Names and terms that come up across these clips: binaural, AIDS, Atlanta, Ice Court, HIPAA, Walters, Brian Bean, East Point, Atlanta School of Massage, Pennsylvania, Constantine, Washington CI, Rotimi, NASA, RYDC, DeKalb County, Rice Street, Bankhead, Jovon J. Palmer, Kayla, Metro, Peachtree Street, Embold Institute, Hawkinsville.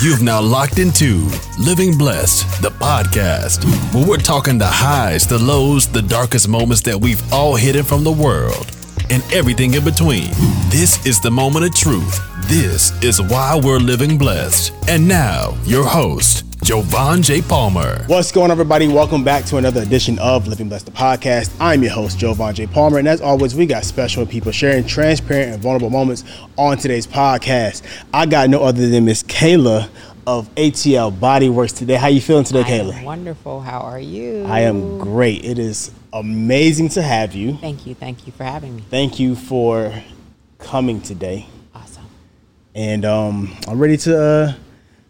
You've now locked into Living Blessed, the podcast, where we're talking the highs, the lows, the darkest moments that we've all hidden from the world, and everything in between. This is the moment of truth. This is why we're living blessed. And now, your host, Jovon J. Palmer. What's going on, everybody? Welcome back to another edition of Living Blessed, the podcast. I'm your host, Jovon J. Palmer, and as always, we got special people sharing transparent and vulnerable moments on today's podcast. I got no other than Miss Kayla of ATL Body Works today. How you feeling today, Kayla? I am wonderful. How are you? I am great. It is amazing to have you. Thank you. Thank you for having me. Thank you for coming today. Awesome. And I'm ready to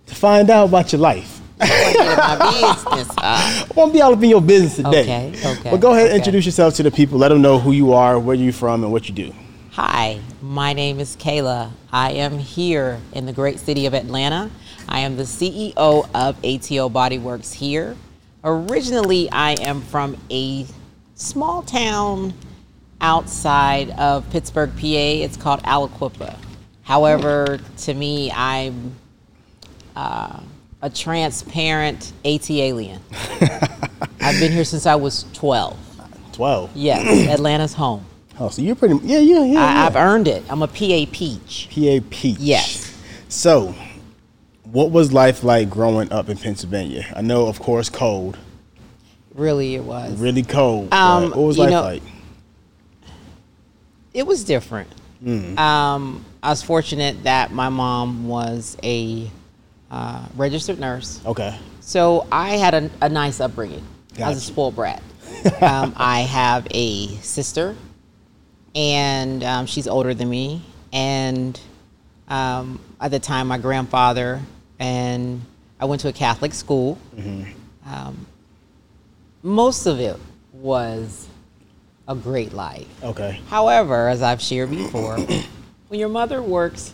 find out about your life. I won't be all up in your business today. Okay. But go ahead and introduce yourself to the people. Let them know who you are, where you're from, and what you do. Hi, my name is Kayla. I am here in the great city of Atlanta. I am the CEO of ATL Body Works here. Originally, I am from a small town outside of Pittsburgh, PA. It's called Aliquippa. However, to me, I'm a transparent ATLian. I've been here since I was 12. 12? Yes, Atlanta's home. Oh, so you're pretty, yeah. I've earned it. I'm a PA peach. PA peach. Yes. So, what was life like growing up in Pennsylvania? I know, of course, cold. Really, it was. Really cold. What was life like? It was different. Mm. I was fortunate that my mom was a registered nurse. Okay. So I had a nice upbringing. Gotcha. I was a spoiled brat. I have a sister, and she's older than me. And at the time, my grandfather and I went to a Catholic school. Mm-hmm. Most of it was a great life. Okay. However, as I've shared before, when your mother works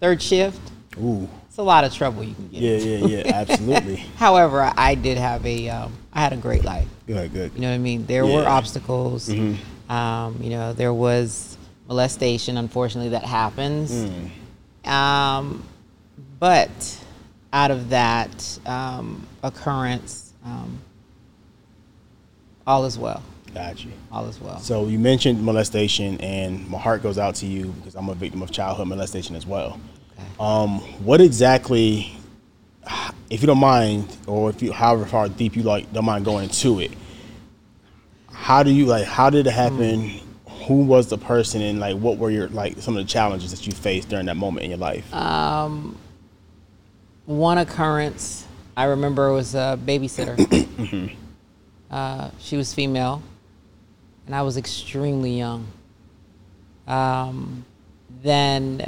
third shift, ooh, it's a lot of trouble you can get. Yeah, absolutely. However, I did have I had a great life. Good. You know what I mean? There were obstacles. Mm-hmm. There was molestation, unfortunately, that happens. Mm. But out of that occurrence, all is well. Got you. All is well. So you mentioned molestation, and my heart goes out to you because I'm a victim of childhood molestation as well. Okay. What exactly, if you don't mind, or if you, however far deep you don't mind going into it, how did it happen? Mm. Who was the person, and what were your some of the challenges that you faced during that moment in your life? One occurrence I remember was a babysitter. Mm-hmm. She was female, and I was extremely young. Then,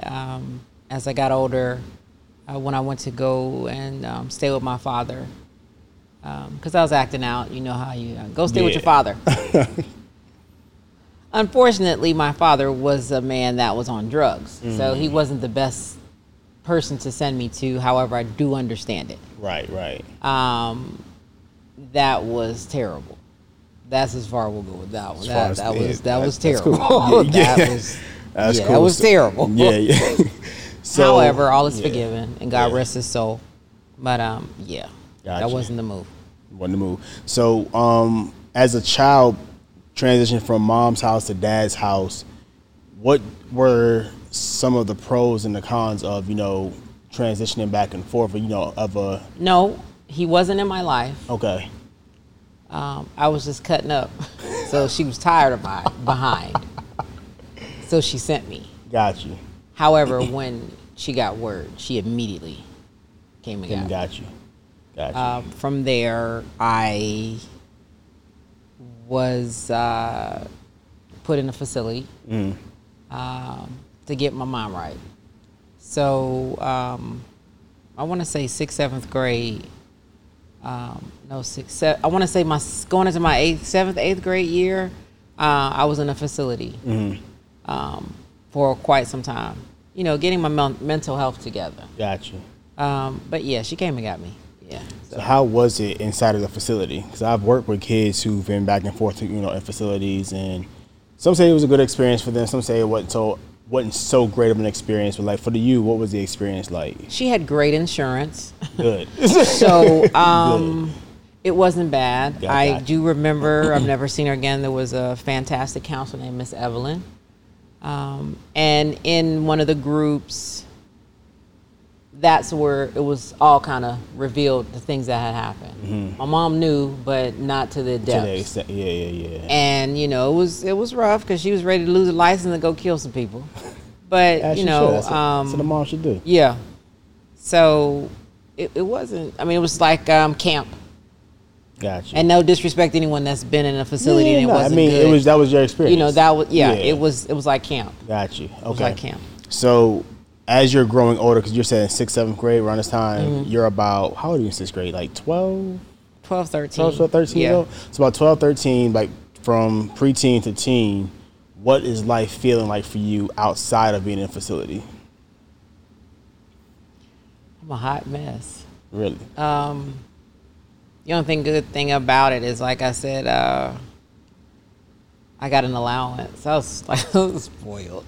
as I got older, when I went to go and stay with my father, because I was acting out, you know how you go stay with your father. Unfortunately, my father was a man that was on drugs, so he wasn't the best person to send me to. However, I do understand it. Right. That was terrible. That's as far we'll go with that one. That was terrible. Cool. That was terrible. Yeah. So, however, all is forgiven, and God rest his soul. But gotcha. That wasn't the move. So as a child, transition from mom's house to dad's house, what were some of the pros and the cons of, transitioning back and forth, No, he wasn't in my life. Okay. I was just cutting up. So she was tired of my behind. So she sent me. Got you. However, when she got word, she immediately came and got you. Got you. From there, I was put in a facility to get my mind right. So I want to say going into my eighth grade year, I was in a facility for quite some time. Getting my mental health together. Gotcha. But yeah, she came and got me. Yeah. So how was it inside of the facility? Because I've worked with kids who've been back and forth, in facilities, and some say it was a good experience for them. Some say it wasn't. So wasn't so great of an experience, but like for you, what was the experience like? She had great insurance. Good. So Good. It wasn't bad. Yeah, I do remember, I've never seen her again, there was a fantastic counselor named Miss Evelyn. And in one of the groups, that's where it was all kind of revealed, the things that had happened. Mm-hmm. My mom knew, but not to the depths. Yeah. And you know, it was rough because she was ready to lose her license and go kill some people. But as you know, that's what the mom should do. Yeah. So it wasn't. I mean, it was like camp. Gotcha. And no disrespect to anyone that's been in a facility and it wasn't. I mean, good. That was your experience. You know, that was it was like camp. Gotcha. Okay. It was like camp. So. As you're growing older, because you're saying 6th, 7th grade, around this time, mm-hmm. You're about, how old are you in 6th grade? Like 12? 12, 13. 12, 13, yeah. Though? So about 12, 13, like from preteen to teen, what is life feeling like for you outside of being in a facility? I'm a hot mess. Really? The only good thing about it is, like I said, I got an allowance. I was spoiled.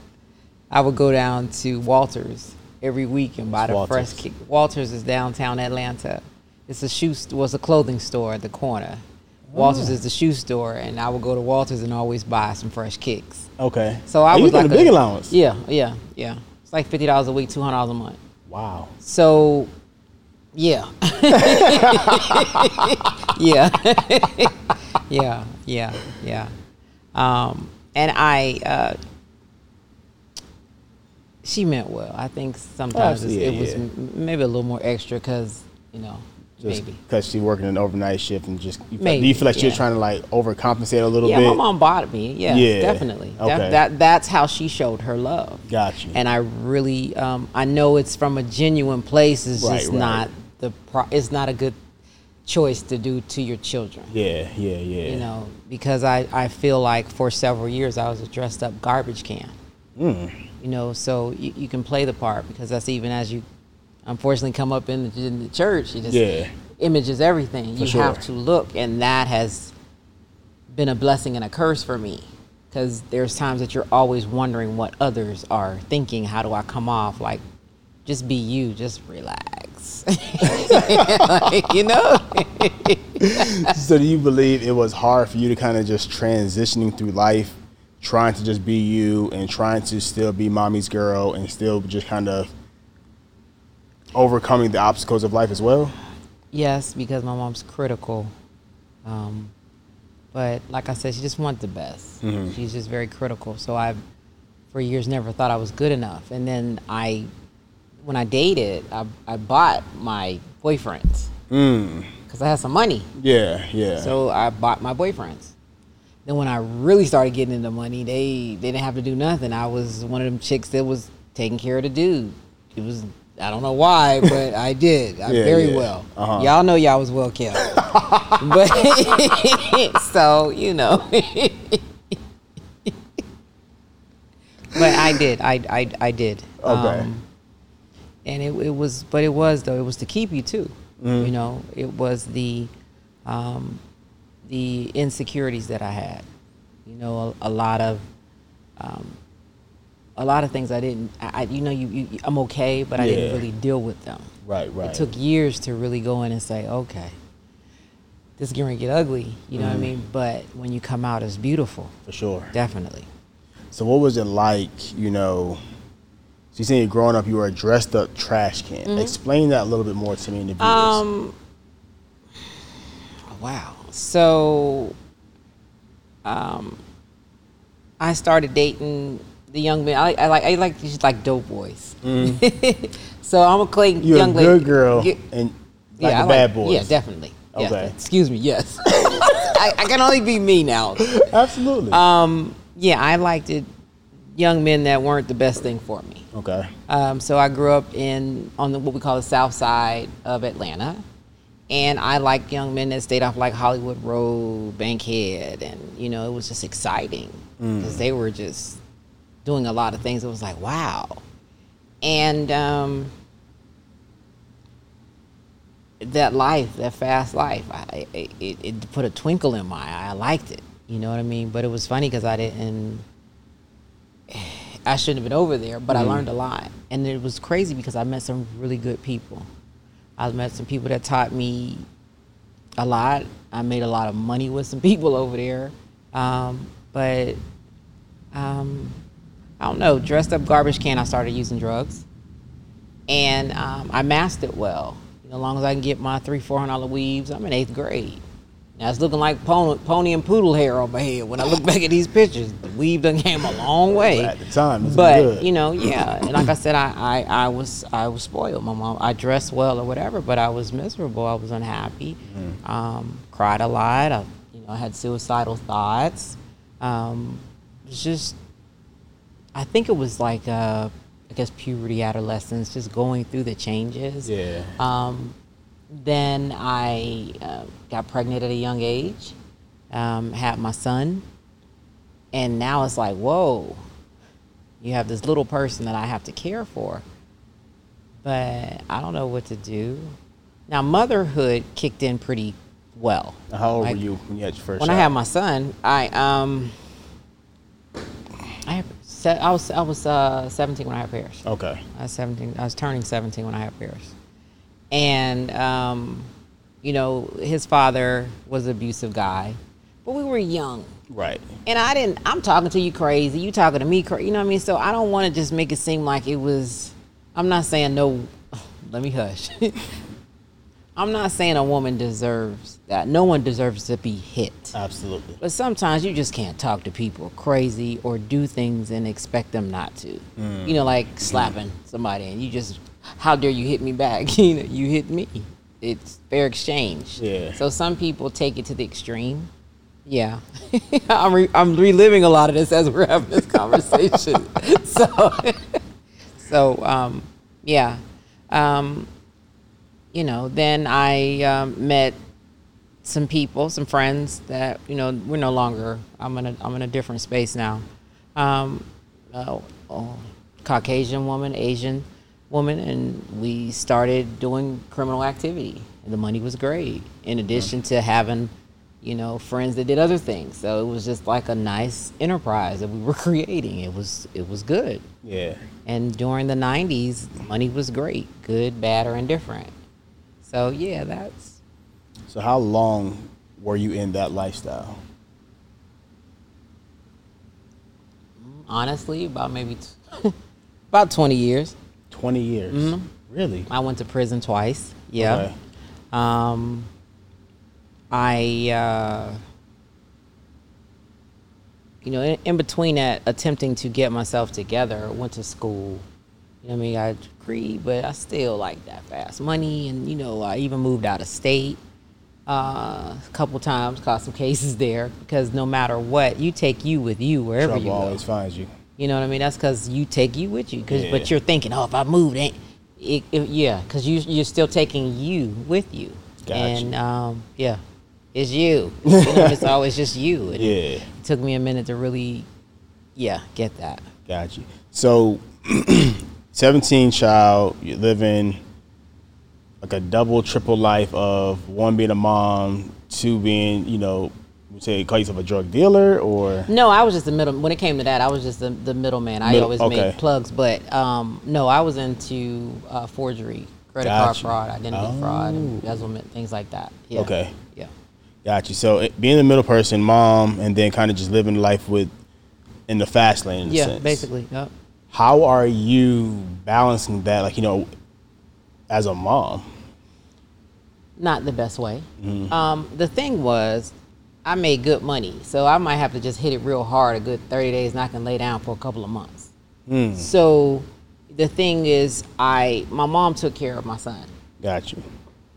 I would go down to Walters every week and buy the fresh kick. Walters is downtown Atlanta. It's a a clothing store at the corner. Oh. Walters is the shoe store, and I would go to Walters and always buy some fresh kicks. Okay. So I was like a big allowance. Yeah. It's like $50 a week, $200 a month. Wow. So, yeah. Yeah. And I. She meant well. I think sometimes it was maybe a little more extra because, you know, just maybe. Because she's working an overnight shift and just, do you feel like you're trying to like overcompensate a little bit? Yeah, my mom bought me. Yeah, definitely. Okay. That's how she showed her love. Gotcha. And I really, I know it's from a genuine place. It's just not it's not a good choice to do to your children. Yeah. You know, because I feel like for several years I was a dressed up garbage can. You know, so you can play the part because that's even as you unfortunately come up in the church, you just images everything. You have to look, and that has been a blessing and a curse for me because there's times that you're always wondering what others are thinking. How do I come off? Like, just be you, just relax. Like, you know? So do you believe it was hard for you to kind of just transitioning through life, trying to just be you and trying to still be mommy's girl and still just kind of overcoming the obstacles of life as well? Yes, because my mom's critical. But like I said, she just wanted the best. Mm-hmm. She's just very critical. So I, for years, never thought I was good enough. And then when I dated, I bought my boyfriends because I had some money. Yeah. So I bought my boyfriends. Then when I really started getting into money, they didn't have to do nothing. I was one of them chicks that was taking care of the dude. It was, I don't know why, but I did. Well. Uh-huh. Y'all know y'all was well kept. But so, you know. But I did. I did. Okay. And it was to keep you too. Mm. You know, it was the insecurities that I had, you know, a lot of things I didn't. I'm okay, but I didn't really deal with them. Right. It took years to really go in and say, okay, this is gonna get ugly. You know what I mean? But when you come out, it's beautiful. For sure, definitely. So what was it like? You know, so you saying growing up, you were a dressed up trash can. Mm-hmm. Explain that a little bit more to me in the viewers. Wow. So, I started dating the young man. I like these like dope boys. Mm. So I'm a Clayton young lady. You're a good girl and like the bad boys. Yeah, definitely. Okay. Yes. Excuse me. Yes. I can only be me now. Absolutely. Yeah, I liked it. Young men that weren't the best thing for me. Okay. So I grew up on what we call the South Side of Atlanta. And I like young men that stayed off like Hollywood Road, Bankhead, and you know, it was just exciting because they were just doing a lot of things. It was like, wow. And that life, that fast life, it put a twinkle in my eye. I liked it, you know what I mean? But it was funny because I didn't, I shouldn't have been over there, but I learned a lot. And it was crazy because I met some really good people. I met some people that taught me a lot. I made a lot of money with some people over there. I don't know, dressed up garbage can, I started using drugs. And I masked it well. You know, as long as I can get my $300-$400 weaves, I'm in 8th grade. Now it's looking like pony and poodle hair on my head when I look back at these pictures. The weave done came a long way. Well, at the time, it's but good. You know, yeah. And like I said, I was spoiled. My mom, I dressed well or whatever, but I was miserable. I was unhappy. Cried a lot. I had suicidal thoughts. It's just, I think it was like puberty, adolescence, just going through the changes. Yeah. Then I got pregnant at a young age, had my son, and now it's like, whoa, you have this little person that I have to care for, but I don't know what to do. Now, motherhood kicked in pretty well. How old were you when you had your first child? When I had my son, I was 17 when I had Pierce. Okay. I was turning 17 when I had Pierce. And, his father was an abusive guy, but we were young. Right. And I'm talking to you crazy, you talking to me crazy, you know what I mean? So I don't want to just make it seem like it was, I'm not saying no, let me hush. I'm not saying a woman deserves that. No one deserves to be hit. Absolutely. But sometimes you just can't talk to people crazy or do things and expect them not to. You know, like slapping somebody and you just, how dare you hit me back? You know, you hit me. It's fair exchange. Yeah. So some people take it to the extreme. Yeah. I'm reliving a lot of this as we're having this conversation. Yeah. Then I met some people, some friends that, we're no longer, I'm in a different space now. Caucasian woman, Asian woman, and we started doing criminal activity. And the money was great, in addition to having, friends that did other things. So it was just like a nice enterprise that we were creating. It was good. Yeah. And during the 90s, money was great, good, bad, or indifferent. So yeah, that's. So how long were you in that lifestyle? Honestly, about maybe about 20 years. 20 years? Mm-hmm. Really? I went to prison twice. Yeah. Okay. In between that, attempting to get myself together, went to school. I agreed, but I still like that fast money. And, I even moved out of state a couple times, caught some cases there. Because no matter what, you take you with you wherever trouble you go. Trouble always finds you. You know what I mean? That's because you take you with you. But you're thinking, if I moved, because you're still taking you with you. Gotcha. And, it's you. It's always just you. And it took me a minute to really, get that. Gotcha. So, 17 child, you're living like a double, triple life of one being a mom, two being, call yourself a drug dealer or? No, I was just the middle. When it came to that, I was just the middleman. I always made plugs, but no, I was into forgery, credit card fraud, identity fraud, embezzlement, things like that. Yeah. Okay. Yeah. Got you. So being the middle person, mom, and then kind of just living life in the fast lane in a sense. Yeah, basically, yep. How are you balancing that, as a mom? Not the best way. Mm-hmm. The thing was, I made good money, so I might have to just hit it real hard a good 30 days and I can lay down for a couple of months. Mm. So the thing is, my mom took care of my son. Got you.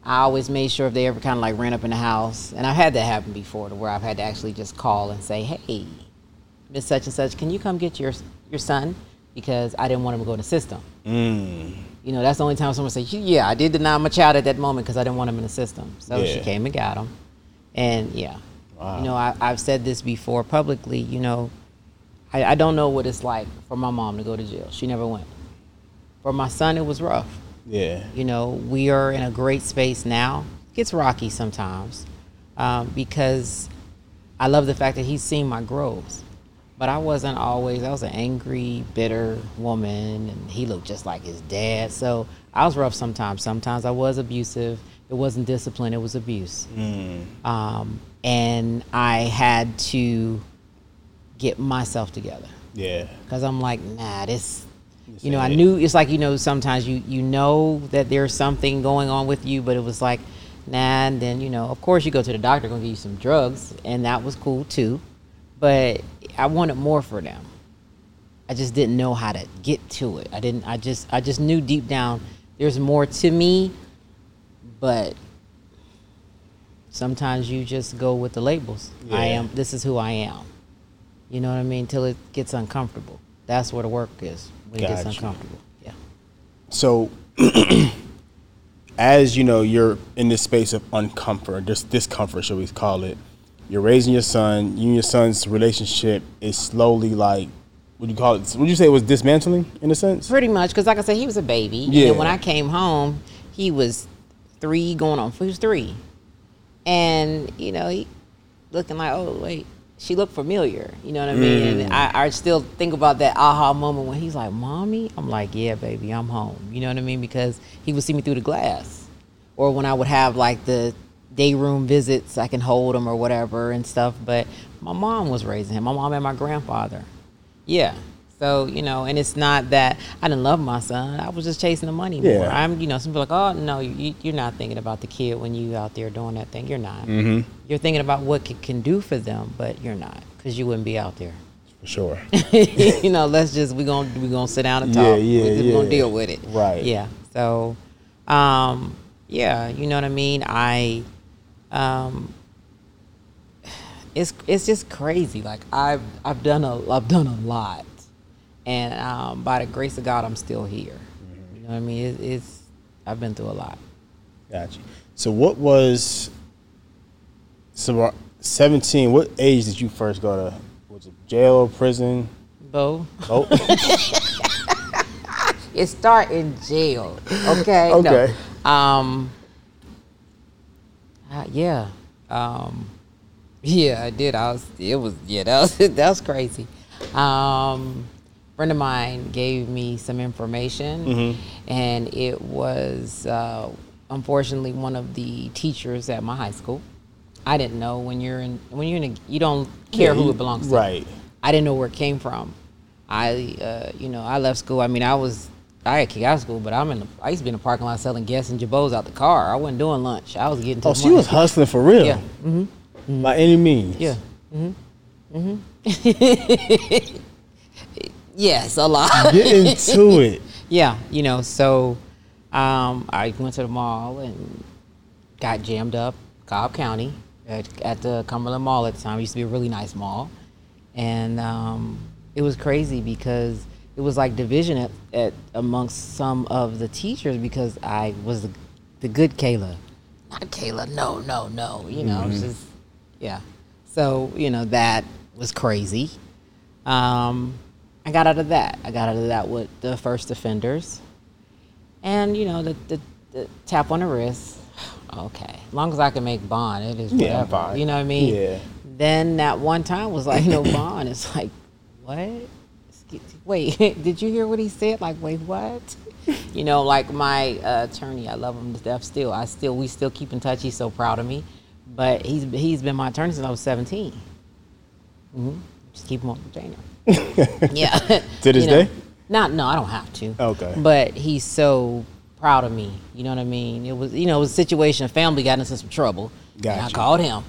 I always made sure if they ever kind of ran up in the house, and I've had that happen before to where I've had to actually just call and say, hey, Miss Such and Such, can you come get your son? Because I didn't want him to go in the system. Mm. That's the only time someone says, I did deny my child at that moment because I didn't want him in the system. So she came and got him. And wow. I've said this before publicly, I don't know what it's like for my mom to go to jail. She never went. For my son, it was rough. Yeah. We are in a great space now. It gets rocky sometimes because I love the fact that he's seen my growth. But I wasn't always, I was an angry, bitter woman, and he looked just like his dad. So I was rough sometimes. Sometimes I was abusive. It wasn't discipline, it was abuse. Mm. And I had to get myself together. Yeah. Because I'm like, nah, this, you know, I knew, it's like, you know, sometimes you know that there's something going on with you, but it was like, nah, and then, you know, of course you go to the doctor, gonna give you some drugs, and that was cool too. But I wanted more for them. I just didn't know how to get to it. I just knew deep down there's more to me, but sometimes you just go with the labels. Yeah. This is who I am. You know what I mean? Till it gets uncomfortable. That's where the work is, when it gets uncomfortable. Yeah. So as you know, you're in this space of uncomfort, just discomfort, shall we call it. You're raising your son. You and your son's relationship is slowly, like, what do you call it? Would you say it was dismantling in a sense? Pretty much, because like I said, he was a baby. Yeah. And when I came home, he was 3 going on. He was 3, and you know, he looking like, oh wait, she looked familiar. You know what I mean? And I still think about that aha moment when he's like, "Mommy," I'm like, "Yeah, baby, I'm home." You know what I mean? Because he would see me through the glass, or when I would have like the day room visits, I can hold him or whatever and stuff. But my mom was raising him, my mom and my grandfather. Yeah. So, you know, and it's not that I didn't love my son. I was just chasing the money more. Yeah. I'm, you know, some people are like, oh, no, you're not thinking about the kid when you out there doing that thing. You're not. Mm-hmm. You're thinking about what it can do for them, but you're not, because you wouldn't be out there. For sure. You know, let's just, we're gonna sit down and talk. We're gonna deal with it. Right. Yeah. So, yeah, you know what I mean? It's just crazy. Like I've done a lot, and by the grace of God, I'm still here. Mm-hmm. You know what I mean? It's I've been through a lot. Gotcha. So what was 17? What age did you first go to? Was it jail or prison? Both. Oh. It started in jail. Okay. Okay. No. Yeah, I did. That was crazy. A friend of mine gave me some information, mm-hmm. and it was unfortunately one of the teachers at my high school. I didn't know you don't care who it belongs to. Right. I didn't know where it came from. I left school. I mean, I had kicked out of school, but I used to be in the parking lot selling gas and Jabos out the car. I wasn't doing lunch. I was getting to the money. She was hustling for real. Yeah. Mm-hmm. Mm-hmm. By any means. Yeah. Mm-hmm. Mm-hmm. Yes, a lot. Get into it. Yeah. You know, so I went to the mall and got jammed up, Cobb County, at the Cumberland Mall at the time. It used to be a really nice mall. And it was crazy because it was like division at amongst some of the teachers, because I was the good Kayla. Not Kayla, no, you know, mm-hmm. just, yeah. So, you know, that was crazy. I got out of that. With the first offenders. And, you know, the tap on the wrist, okay. As long as I can make bond, it is whatever, bond. You know what I mean? Yeah. Then that one time was like, no bond. It's like, what? Wait, did you hear what he said? Like, wait, what? You know, like my attorney, I love him to death still. We still keep in touch. He's so proud of me. But he's been my attorney since I was 17. Mm-hmm. Just keep him on retainer. Yeah. To this day? No, I don't have to. Okay. But he's so proud of me. You know what I mean? It was, you know, it was a situation. A family got into some trouble. Gotcha. And I called him.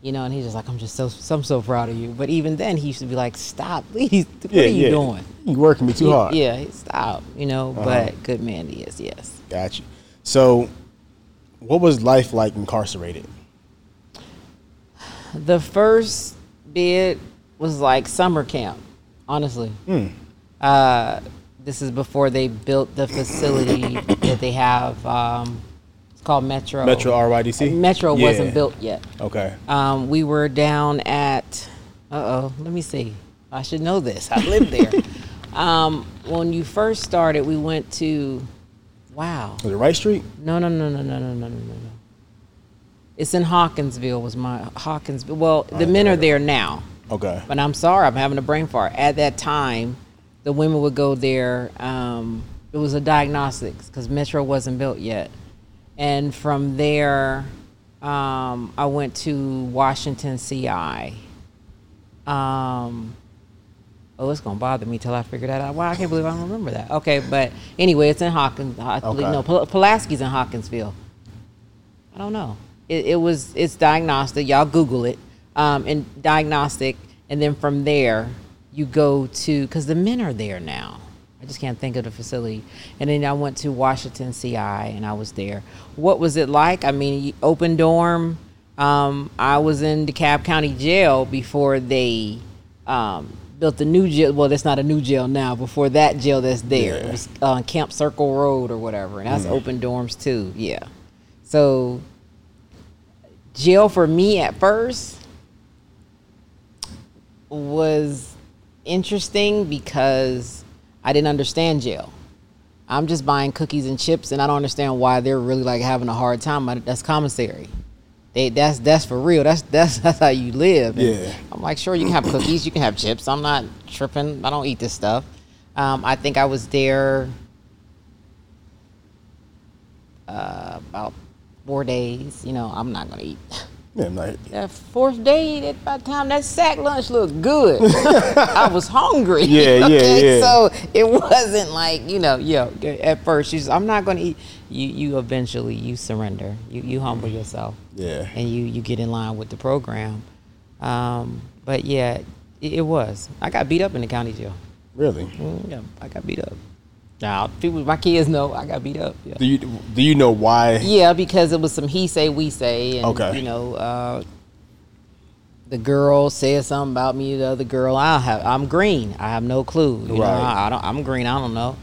You know, and he's just like, I'm so proud of you. But even then, he used to be like, stop, please. What are you doing? You're working me too hard. Yeah, stop, you know, but good man he is, yes. Gotcha. So what was life like incarcerated? The first bid was like summer camp, honestly. Mm. This is before they built the facility that they have. Called Metro. Metro RYDC? Metro wasn't built yet. Okay. We were down at, let me see. I should know this. I lived there. When you first started, we went to, wow. Was it Rice Street? No. It's in Hawkinsville. Well, the men are there now. Okay. But I'm sorry, I'm having a brain fart. At that time, the women would go there. It was a diagnostics because Metro wasn't built yet. And from there, I went to Washington CI. Oh, it's going to bother me till I figure that out. Wow, I can't believe I don't remember that. Okay, but anyway, it's in Hawkinsville. Okay. No, Pulaski's in Hawkinsville. I don't know. It's diagnostic. Y'all Google it. And diagnostic. And then from there, you go to, because the men are there now. I just can't think of the facility. And then I went to Washington CI, and I was there. What was it like? I mean, open dorm. I was in DeKalb County Jail before they built the new jail. Well, that's not a new jail now. Before that jail that's there. Yeah. It was on Camp Circle Road or whatever. And that's open dorms, too. Yeah. So jail for me at first was interesting because I didn't understand jail. I'm just buying cookies and chips, and I don't understand why they're really like having a hard time. That's commissary. That's for real. That's how you live. And yeah. I'm like, sure, you can have cookies, you can have chips. I'm not tripping. I don't eat this stuff. I think I was there about 4 days. You know, I'm not gonna eat. Yeah, that fourth day, by the time that sack lunch looked good, I was hungry. Yeah, okay? So it wasn't like, you know, at first she's, I'm not going to eat. You eventually, you surrender. You humble yourself. Yeah. And you get in line with the program. But yeah, it was. I got beat up in the county jail. Really? Yeah, I got beat up. Now, people, my kids know I got beat up. Yeah. Do you know why? Yeah, because it was some he say, we say. And, okay. You know, the girl said something about me to the other girl. I'm green. I have no clue. You know, I'm green. I don't know.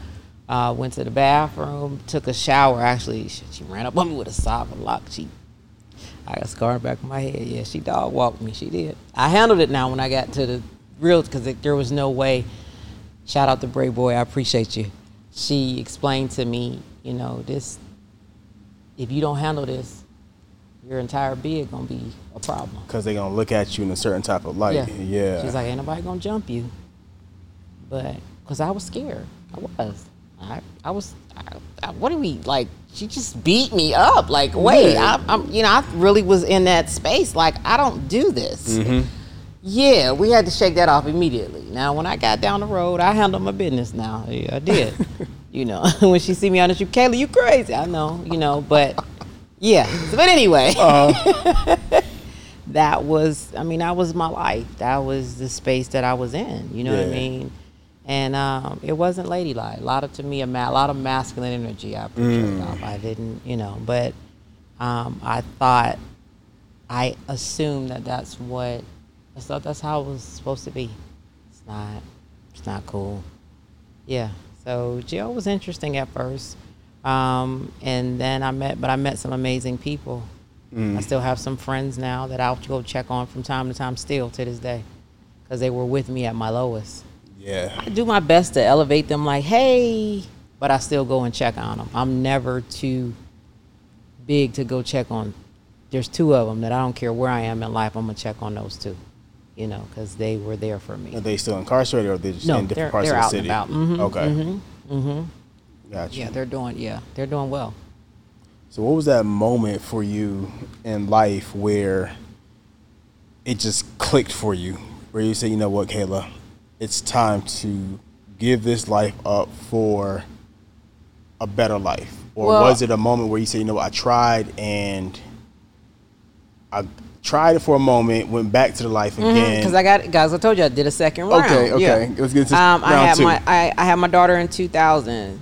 Went to the bathroom, took a shower. Actually, she ran up on me with a sob and lock. I got scarred back in my head. Yeah, she dog walked me. She did. I handled it now when I got to the real, because there was no way. Shout out to Brave Boy. I appreciate you. She explained to me, you know, this, if you don't handle this, your entire bid going to be a problem. Because they're going to look at you in a certain type of light. Yeah. She's like, ain't nobody going to jump you. But, because I was scared. I was, what do we, like, she just beat me up. Like, wait, I really was in that space. Like, I don't do this. Mm-hmm. Yeah, we had to shake that off immediately. Now, when I got down the road, I handled my business now. Yeah, I did. You know, when she see me on the street, Kayla, you crazy. I know, you know, but yeah. But anyway, that was my life. That was the space that I was in, you know what I mean? And it wasn't ladylike. A lot of masculine energy I appreciate off. I didn't, you know, but I assumed that that's what, I thought that's how it was supposed to be. It's not cool. Yeah. So jail was interesting at first. And then I met some amazing people. I still have some friends now that I'll go check on from time to time still to this day. Because they were with me at my lowest. Yeah. I do my best to elevate them like, hey, but I still go and check on them. I'm never too big to go check on. There's two of them that I don't care where I am in life, I'm going to check on those two. You know, because they were there for me. Are they still incarcerated or are they just in different parts of the city? No, they're out and about. Mm-hmm, okay. Mm-hmm. Gotcha. Yeah, they're doing well. So what was that moment for you in life where it just clicked for you? Where you said, you know what, Kayla, it's time to give this life up for a better life? Or was it a moment where you said, you know what, I tried it for a moment, went back to the life again. Because I told you I did a second round. Okay. Yeah. Let's get to round two. I had my daughter in 2000,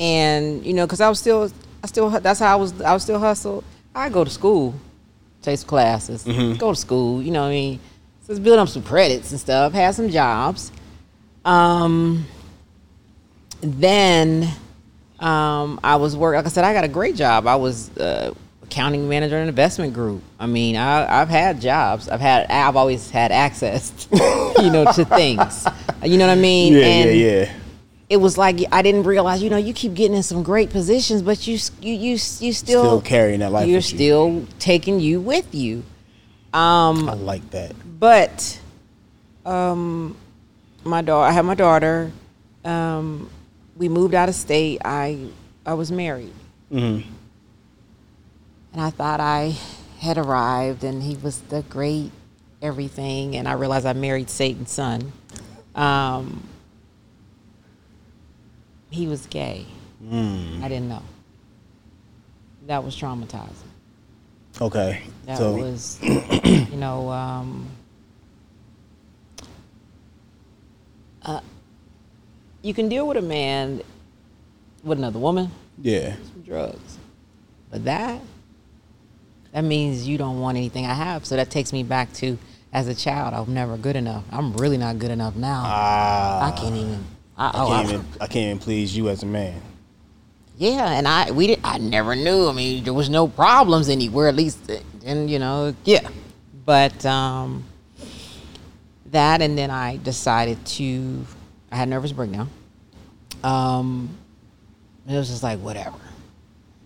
and you know, because I was still that's how I was still hustled. I go to school, take some classes, go to school. You know what I mean? So it's building up some credits and stuff. Had some jobs. Then I was working. Like I said, I got a great job. I was. Accounting manager in investment group. I mean, I've had jobs. I've always had access, you know, to things. You know what I mean? Yeah. It was like I didn't realize. You know, you keep getting in some great positions, but you still carrying that life. You're still taking you with you. I like that. But I had my daughter. We moved out of state. I was married. Mm-hmm. And I thought I had arrived, and he was the great everything. And I realized I married Satan's son. He was gay. Mm. I didn't know. That was traumatizing. Okay. That was, you know, you can deal with a man with another woman. Yeah. Some drugs. But that means you don't want anything I have. So that takes me back to, as a child, I was never good enough. I'm really not good enough now. I can't even please you as a man. Yeah, and I never knew. I mean, there was no problems anywhere, at least, and you know, yeah. But that, and then I decided to. I had a nervous breakdown. It was just like whatever,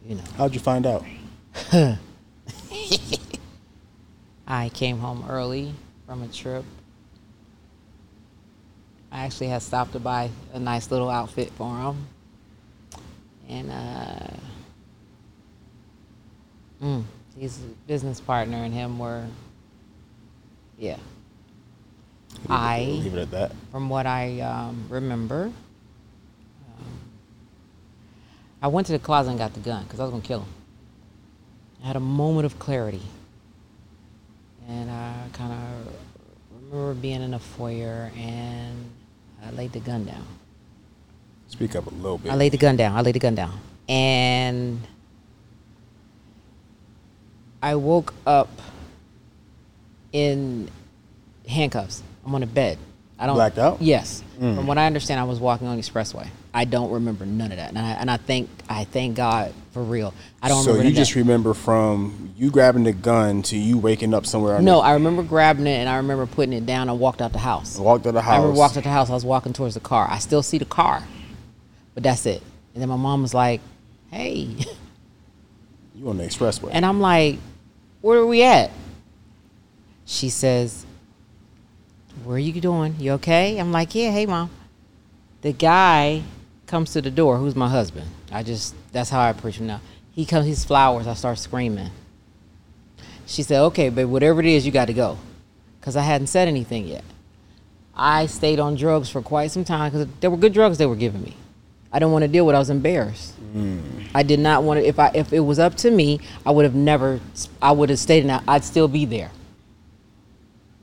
you know. How'd you find out? I came home early from a trip. I actually had stopped to buy a nice little outfit for him. And his business partner and him were, yeah. Leave it at that. From what I remember, I went to the closet and got the gun because I was going to kill him. I had a moment of clarity. And I kind of remember being in the foyer, and I laid the gun down. Speak up a little bit. I laid the gun down. And I woke up in handcuffs. I'm on a bed. Blacked out? Yes. Mm. From what I understand, I was walking on the expressway. I don't remember none of that. And I thank God for real. I don't remember. So you just remember from you grabbing the gun to you waking up somewhere? No, I remember grabbing it, and I remember putting it down. I walked out the house. I was walking towards the car. I still see the car. But that's it. And then my mom was like, hey. You on the expressway. And I'm like, where are we at? She says, where are you doing? You okay? I'm like, yeah, hey, Mom. The guy comes to the door, who's my husband. That's how I approach him now. He comes, his flowers, I start screaming. She said, okay, babe, whatever it is, you got to go. Because I hadn't said anything yet. I stayed on drugs for quite some time because they were good drugs they were giving me. I didn't want to deal with it. I was embarrassed. Mm. I did not want to. If it was up to me, I would have stayed, and I'd still be there.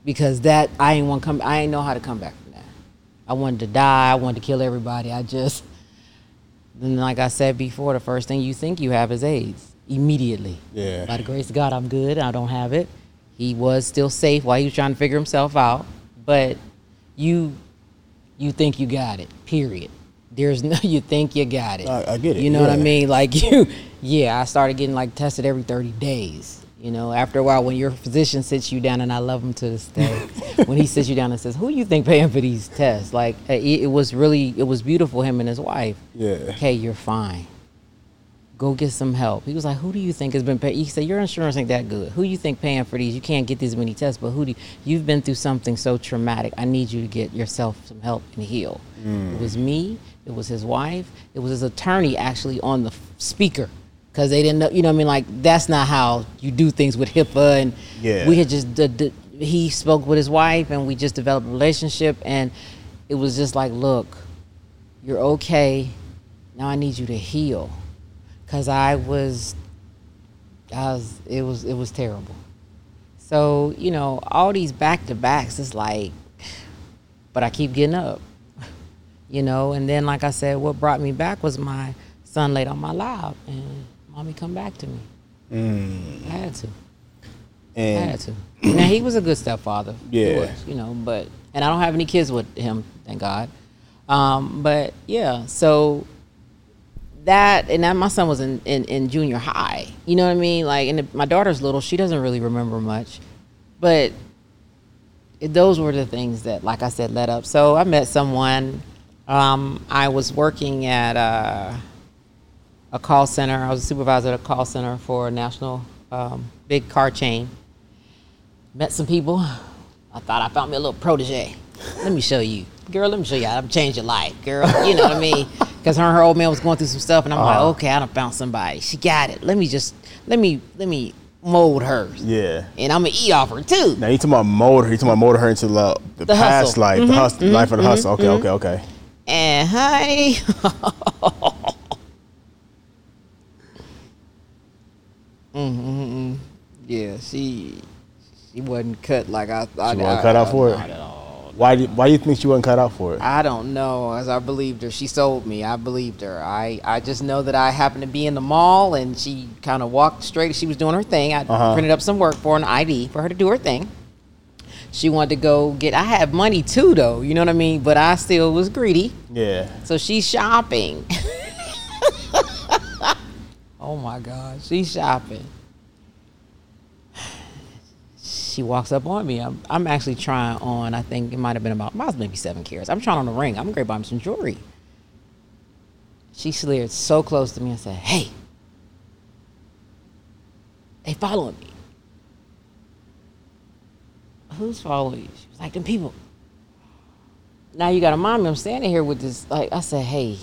Because that, I ain't know how to come back from that. I wanted to die. I wanted to kill everybody. Then like I said before, the first thing you think you have is AIDS immediately. Yeah. By the grace of God, I'm good. I don't have it. He was still safe while he was trying to figure himself out. But you think you got it, period. You think you got it. I get it. You know what I mean? Like I started getting like tested every 30 days. You know, after a while, when your physician sits you down, and I love him to this day, when he sits you down and says, who do you think paying for these tests? Like, it was beautiful, him and his wife. Yeah. Okay, you're fine. Go get some help. He was like, who do you think has been paying? He said, your insurance ain't that good. Who do you think paying for these? You can't get these many tests, but you've been through something so traumatic. I need you to get yourself some help and heal. Mm. It was me. It was his wife. It was his attorney, actually, on the speaker. Because they didn't know, you know what I mean? Like, that's not how you do things with HIPAA. And yeah. We had just, he spoke with his wife, and we just developed a relationship. And it was just like, look, you're okay. Now I need you to heal. Because it was terrible. So, you know, all these back-to-backs, it's like, but I keep getting up, you know? And then, like I said, what brought me back was my son laid on my lap, and Mommy come back to me. Mm. I had to. Now, he was a good stepfather. Yeah. Was, you know, but, and I don't have any kids with him, thank God. But, yeah, so... That my son was in junior high. You know what I mean? Like, and my daughter's little; she doesn't really remember much. But those were the things that, like I said, led up. So I met someone. I was working at a call center. I was a supervisor at a call center for a national big car chain. Met some people. I thought I found me a little protege. Let me show you. Girl, let me show you how to change your life, girl. You know what I mean? Because her old man was going through some stuff, and I'm like, okay, I done found somebody. She got it. Let me mold her. Yeah. And I'm going to eat off her, too. Now, you're talking about mold her. You're talking about mold her into the past hustle. Life, mm-hmm, the hustle, mm-hmm, life of the mm-hmm, hustle. Okay, mm-hmm. okay. And, honey. Mm-hmm. Yeah, she wasn't cut like I she wasn't cut out for it? Not at all. Why do you think she wasn't cut out for it? I don't know, as I believed her. She sold me. I believed her. I just know that I happened to be in the mall, and she kind of walked straight. She was doing her thing. I printed up some work for an ID for her to do her thing. She wanted to go get, I had money too, though. You know what I mean? But I still was greedy. Yeah. So she's shopping. Oh, my God. She's shopping. She walks up on me. I'm actually trying on, I think it might have been maybe 7 carats. I'm trying on a ring. I'm going to buy me some jewelry. She slid so close to me and said, "Hey, they following me." "Who's following you?" She was like, "Them people." Now you got to mind me, I'm standing here with this, like, I said, "Hey,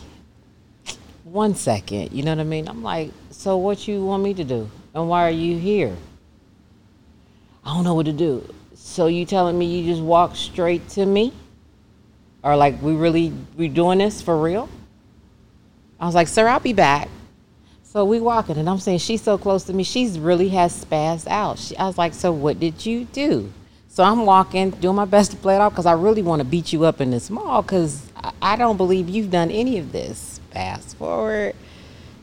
1 second." You know what I mean? I'm like, "So what you want me to do? And why are you here?" "I don't know what to do." "So you telling me you just walk straight to me? Or like we doing this for real?" I was like, "Sir, I'll be back." So we walking, and I'm saying she's so close to me, she's really has spazzed out. I was like, "So what did you do?" So I'm walking, doing my best to play it off, because I really want to beat you up in this mall, because I don't believe you've done any of this. Fast forward,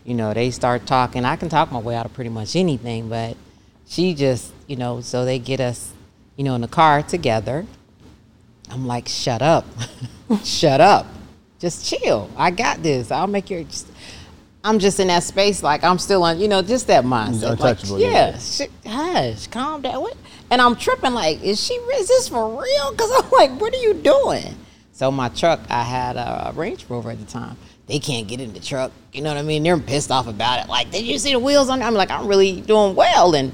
you know, they start talking. I can talk my way out of pretty much anything, but she just, you know, so they get us, you know, in the car together. I'm like, "Shut up." "Shut up. Just chill. I got this. I'll make your..." I'm just in that space, like, I'm still on, you know, just that mindset. Untouchable, like, yeah. Hush, calm down. What? And I'm tripping, like, is this for real? Because I'm like, what are you doing? So my truck, I had a Range Rover at the time. They can't get in the truck. You know what I mean? They're pissed off about it. Like, "Did you see the wheels on?" I'm like, "I'm really doing well." And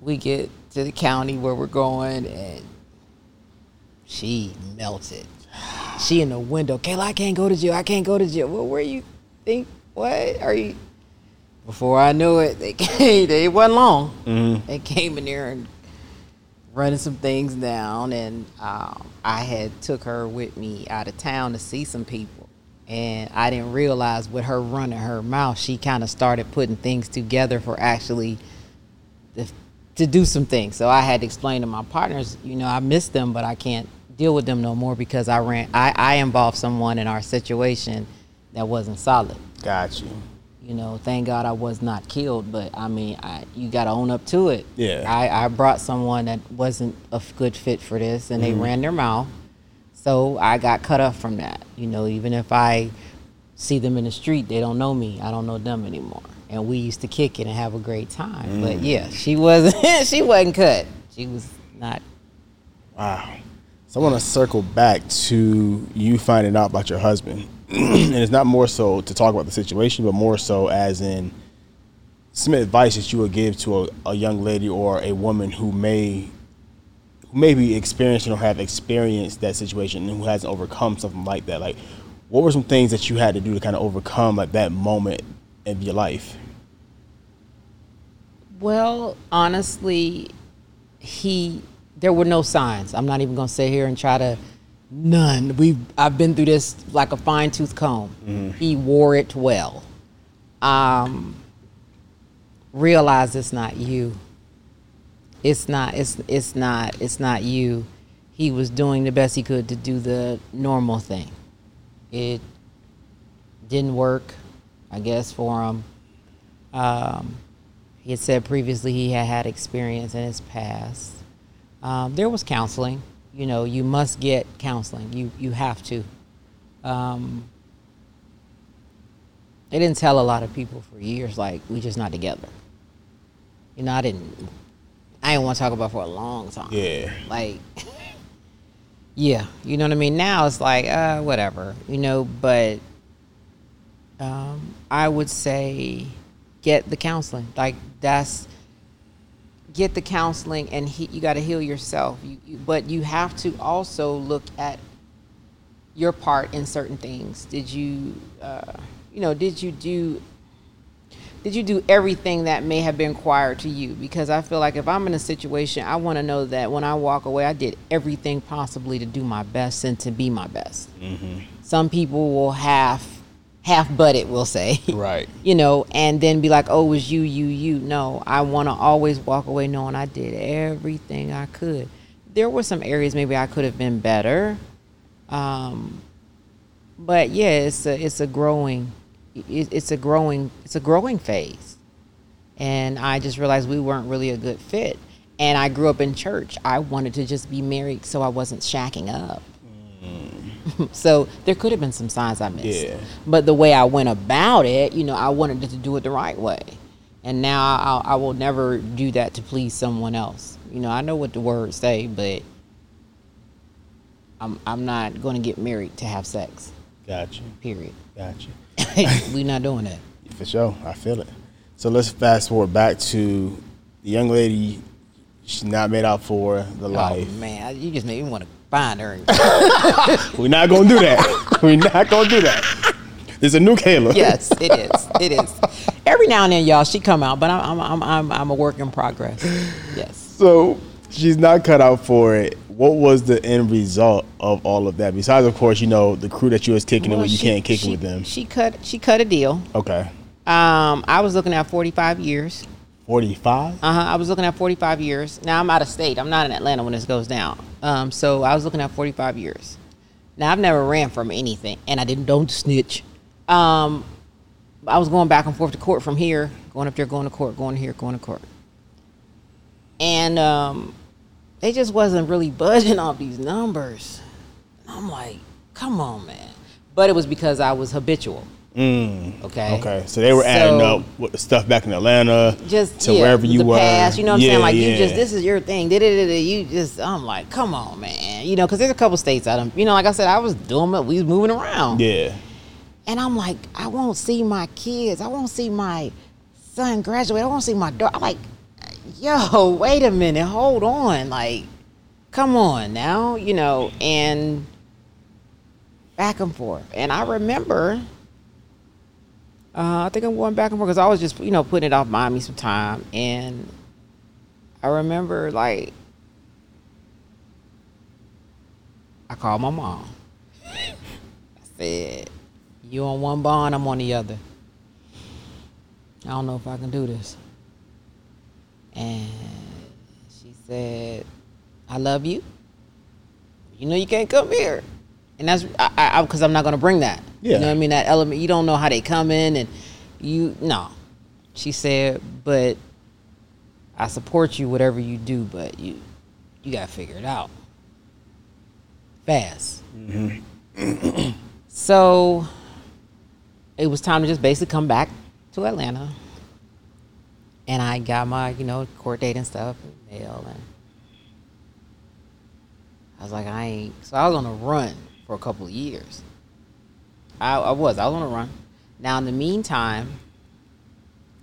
we get to the county where we're going, and she melted. She in the window, "Kayla, I can't go to jail. I can't go to jail." "Well, where you think? What are you?" Before I knew it, they came. It wasn't long. Mm-hmm. They came in there and running some things down, and I had took her with me out of town to see some people, and I didn't realize with her running her mouth, she kind of started putting things together for actually to do some things. So I had to explain to my partners, you know, I miss them, but I can't deal with them no more, because I involved someone in our situation that wasn't solid. Got you. You know, thank God I was not killed, but I mean, you got to own up to it. Yeah. I brought someone that wasn't a good fit for this, and mm-hmm. they ran their mouth. So I got cut off from that. You know, even if I see them in the street, they don't know me. I don't know them anymore. And we used to kick it and have a great time. Mm. But yeah, she wasn't cut. She was not. Wow. So I want to circle back to you finding out about your husband. And it's not more so to talk about the situation, but more so as in some advice that you would give to a young lady or a woman who may be experiencing or have experienced that situation and who hasn't overcome something like that. Like, what were some things that you had to do to kind of overcome like that moment of your life? Well, honestly, there were no signs. I'm not even gonna sit here and try to none. I've been through this like a fine tooth comb. Mm. He wore it well. Realize it's not you. It's not you. He was doing the best he could to do the normal thing. It didn't work, I guess, for him. He had said previously he had experience in his past. There was counseling. You know, you must get counseling. You have to. They didn't tell a lot of people for years, like, "We just not together." You know, I didn't want to talk about it for a long time. Yeah. Like, yeah, you know what I mean? Now it's like, whatever, you know, but... I would say get the counseling. Like, that's get the counseling, and you got to heal yourself. But you have to also look at your part in certain things. Did you do everything that may have been required to you? Because I feel like if I'm in a situation, I want to know that when I walk away, I did everything possibly to do my best and to be my best. Mm-hmm. Some people will half butt it, we'll say. Right. And then be like, oh, it was you. No, I want to always walk away knowing I did everything I could. There were some areas maybe I could have been better. But yeah, it's a growing phase. And I just realized we weren't really a good fit. And I grew up in church. I wanted to just be married so I wasn't shacking up. Mm. So there could have been some signs I missed. Yeah. But the way I went about it, I wanted to do it the right way. And now I will never do that to please someone else. I know what the words say, but I'm not going to get married to have sex. Gotcha. Period. Gotcha. We're not doing that. For sure. I feel it. So let's fast forward back to the young lady. She's not made out for the life. Oh, man. You just made me want to find her. We're not going to do that. We're not going to do that. It's a new Kayla. Yes, it is. It is. Every now and then, y'all, she come out, but I'm a work in progress. Yes. So she's not cut out for it. What was the end result of all of that? Besides, of course, the crew that you was taking away, can't kick it with them. She cut a deal. Okay. I was looking at 45 years. 45? Uh-huh. I was looking at 45 years. Now, I'm out of state. I'm not in Atlanta when this goes down. So I was looking at 45 years. Now, I've never ran from anything, and I don't snitch. I was going back and forth to court from here, going up there, going to court, going here, going to court. And they just wasn't really budging off these numbers. I'm like, come on, man. But it was because I was habitual. Mm. Okay. Okay. So they were adding up with the stuff back in Atlanta, just to wherever you were. Past, you know what I'm saying? Like, you just, this is your thing. You just, I'm like, come on, man. Because there's a couple states I don't, like I said, I was doing it. We was moving around. Yeah. And I'm like, I won't see my kids. I won't see my son graduate. I won't see my daughter. I'm like, yo, wait a minute, hold on, like, come on now, and back and forth. And I remember, I think I'm going back and forth because I was just, putting it off Miami some time. And I remember, like, I called my mom. I said, you on one bond, I'm on the other. I don't know if I can do this. And she said, I love you. You can't come here. And that's because I'm not going to bring that. Yeah. You know what I mean? That element, you don't know how they come in and She said, but I support you, whatever you do, but you got to figure it out. Fast. Mm-hmm. So it was time to just basically come back to Atlanta. And I got my, court date and stuff, and mail, and I was like, I ain't. So I was on a run for a couple of years. I was on a run. Now, in the meantime,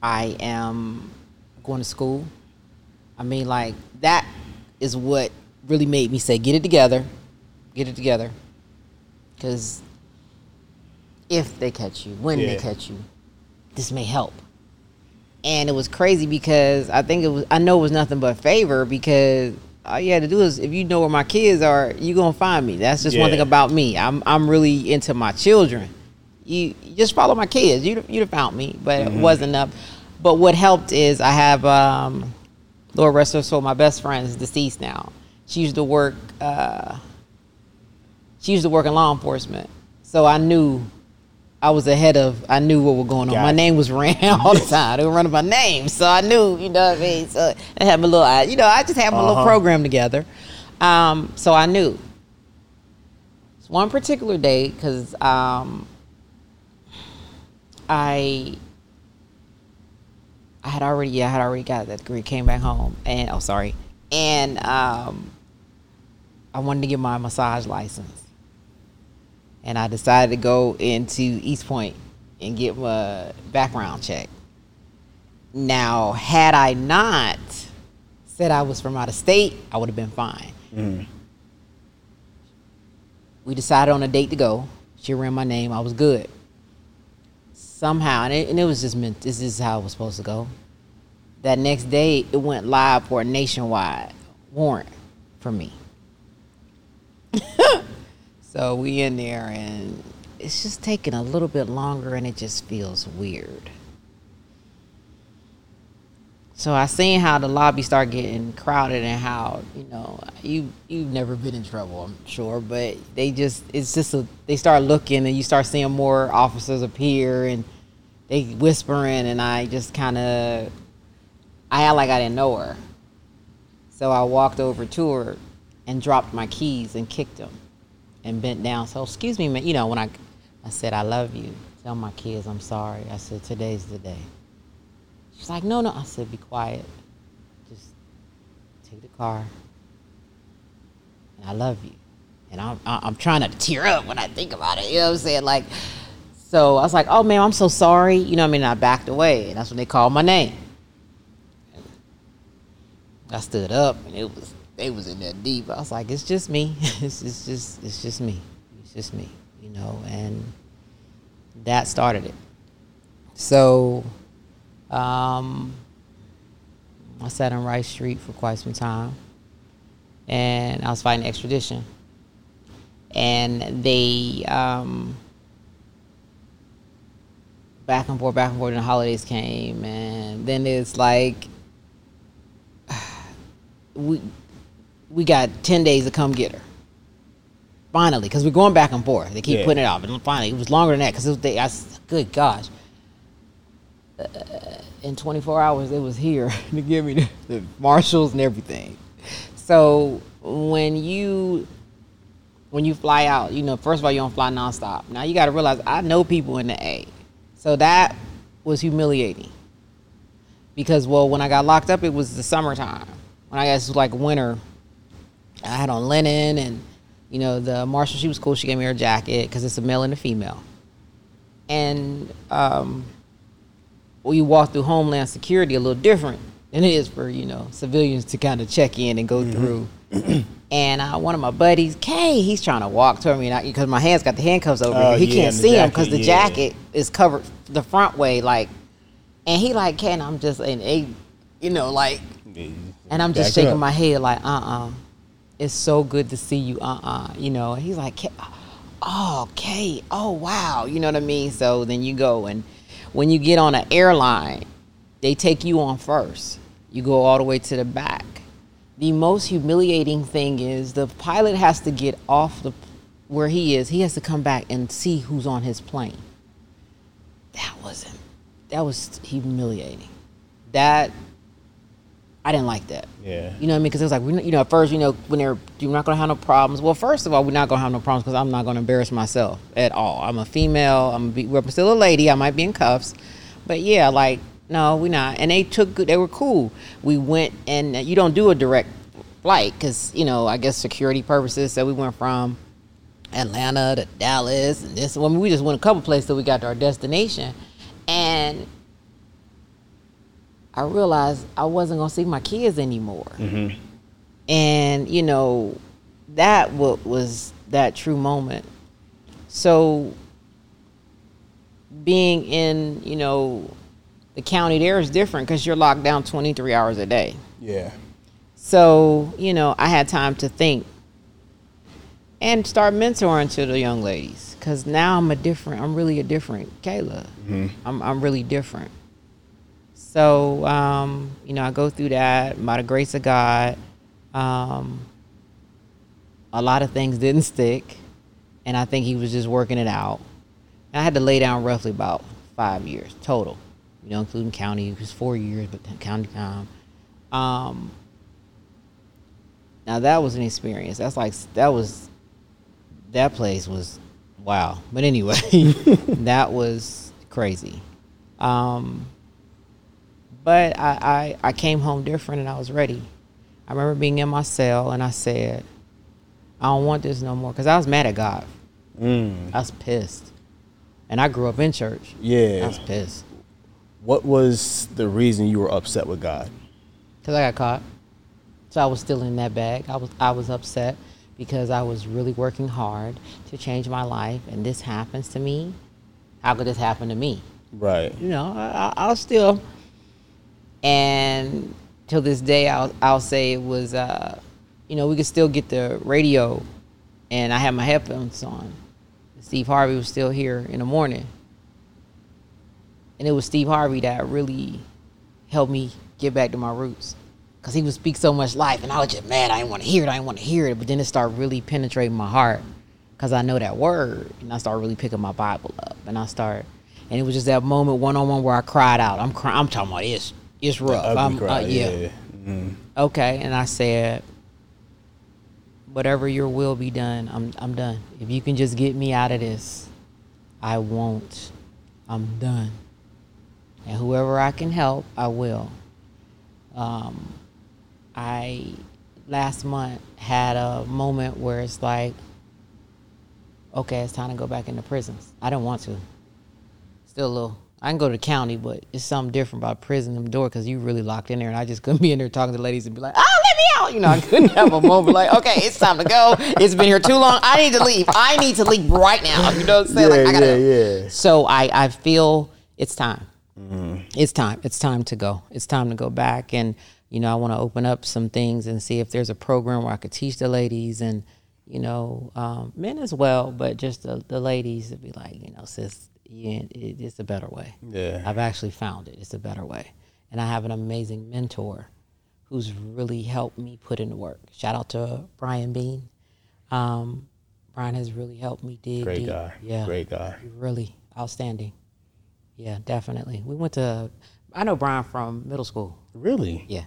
I am going to school. I mean, like, that is what really made me say, get it together. Because if they catch you, when they catch you, this may help. And it was crazy because I know it was nothing but favor, because all you had to do is, if you know where my kids are, you're going to find me. That's just one thing about me. I'm really into my children. You just follow my kids. You'd have found me, but it wasn't up. But what helped is I have, Lord rest her soul, my best friend is deceased now. She used to work, in law enforcement. So I knew. I knew what was going on. My name was ran all the time. They were running my name. So I knew, what I mean? So I had my little, I just had my little program together. So I knew. So one particular day, because I had already got that degree, came back home. And I wanted to get my massage license. And I decided to go into East Point and get my background check. Now, had I not said I was from out of state, I would have been fine. Mm. We decided on a date to go. She ran my name. I was good. Somehow, and it was just meant, this is how it was supposed to go. That next day, it went live for a nationwide warrant for me. So we in there, and it's just taking a little bit longer, and it just feels weird. So I seen how the lobby started getting crowded and how, you know, you've never been in trouble, I'm sure, but they start looking and you start seeing more officers appear and they whispering, and I just kind of, I act like I didn't know her. So I walked over to her and dropped my keys and kicked them and bent down. So, excuse me, man, you know, when I said, I love you. Tell my kids I'm sorry. I said, today's the day. She's like, no. I said, be quiet. Just take the car. And I love you. And I'm trying not to tear up when I think about it. You know what I'm saying? Like, so I was like, oh, ma'am, I'm so sorry. You know what I mean? And I backed away. And that's when they called my name. And I stood up, and they was in there deep. I was like, it's just me. It's just me. It's just me, you know? And that started it. So... I sat on Rice Street for quite some time, and I was fighting extradition, and they back and forth, and the holidays came, and then it's like we got 10 days to come get her finally, because we're going back and forth. They keep putting it off, and finally it was longer than that because good gosh. In 24 hours, it was here to give me the marshals and everything. So when you fly out, you know, first of all, you don't fly nonstop. Now you got to realize I know people in the A. So that was humiliating because, well, when I got locked up, it was the summertime. When I got, it was like winter, I had on linen, and, you know, the marshal, she was cool. She gave me her jacket because it's a male and a female. And, you walk through Homeland Security a little different than it is for, you know, civilians to kind of check in and go through. And one of my buddies, Kay, he's trying to walk toward me because my hand's got the handcuffs over here. He can't see him because the jacket is covered the front way, like. And he like, Kay, and I'm just in a, you know, like, and I'm just shaking my head like, it's so good to see you, you know. And he's like, Kay, oh wow, you know what I mean. So then you go and. When you get on an airline, they take you on first. You go all the way to the back. The most humiliating thing is the pilot has to get off where he is. He has to come back and see who's on his plane. That was humiliating. That, I didn't like that. Yeah. You know what I mean? Because it was like, you know, at first, you know, when you're not going to have no problems. Well, first of all, we're not going to have no problems because I'm not going to embarrass myself at all. I'm a female. I'm still a lady. I might be in cuffs. But, yeah, like, no, we're not. And they were cool. We went, and you don't do a direct flight because, you know, I guess security purposes. So we went from Atlanta to Dallas. And this one, we just went a couple places till we got to our destination. And... I realized I wasn't going to see my kids anymore. Mm-hmm. And, you know, that was that true moment. So being in, you know, the county there is different because you're locked down 23 hours a day. Yeah. So, you know, I had time to think and start mentoring to the young ladies because now I'm really a different Kayla. Mm-hmm. I'm really different. So, you know, I go through that by the grace of God. A lot of things didn't stick, and I think he was just working it out. And I had to lay down roughly about 5 years total, you know, including county. It was 4 years, but county time. Now that was an experience. That place was wow. But anyway, that was crazy. But I came home different, and I was ready. I remember being in my cell, and I said, I don't want this no more. Because I was mad at God. Mm. I was pissed. And I grew up in church. Yeah. I was pissed. What was the reason you were upset with God? Because I got caught. So I was still in that bag. I was upset because I was really working hard to change my life, and this happens to me. How could this happen to me? Right. You know, I'll still, and till this day, I'll say it was, you know, we could still get the radio, and I had my headphones on. Steve Harvey was still here in the morning. And it was Steve Harvey that really helped me get back to my roots. Because he would speak so much life, and I was just mad. I didn't want to hear it. But then it started really penetrating my heart because I know that word. And I started really picking my Bible up. And it was just that moment one-on-one where I cried out. I'm talking about this. It's rough. Yeah. Mm-hmm. Okay. And I said, whatever your will be done, I'm done. If you can just get me out of this, I won't. I'm done. And whoever I can help, I will. I last month had a moment where it's like, okay, it's time to go back into prisons. I don't want to. Still a little. I can go to the county, but it's something different about prison them door because you really locked in there, and I just couldn't be in there talking to the ladies and be like, oh, let me out. You know, I couldn't have a moment like, okay, it's time to go. It's been here too long. I need to leave. I need to leave right now. You know what I'm saying? Yeah, like, I gotta, yeah. So I feel it's time. Mm-hmm. It's time to go. It's time to go back. And, you know, I want to open up some things and see if there's a program where I could teach the ladies and, you know, men as well, but just the ladies to be like, you know, sis, yeah, it's a better way. Yeah, I've actually found it. It's a better way. And I have an amazing mentor who's really helped me put in the work. Shout out to Brian Bean. Brian has really helped me dig. Great deep. Guy. Yeah. Great guy. Really outstanding. Yeah, definitely. We went to, I know Brian from middle school. Really? Yeah.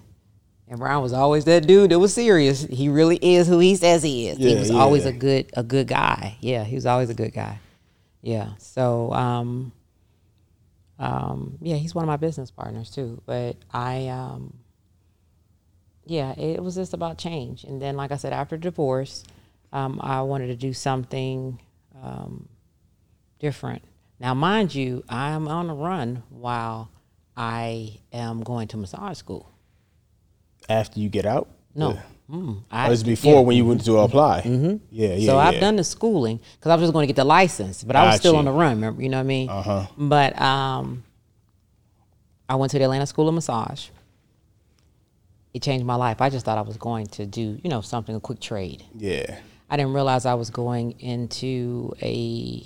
And Brian was always that dude that was serious. He really is who he says he is. Yeah, he was always a good guy. Yeah, he was always a good guy. Yeah, so, yeah, he's one of my business partners too. But I, yeah, it was just about change. And then, like I said, after divorce, I wanted to do something different. Now, mind you, I'm on the run while I am going to massage school. After you get out? No. Yeah. It was before when you went to apply. Mm-hmm. Yeah. So I've done the schooling because I was just going to get the license, but I was still on the run. Remember, you know what I mean? Uh-huh. But I went to the Atlanta School of Massage. It changed my life. I just thought I was going to do, you know, something, a quick trade. Yeah. I didn't realize I was going into a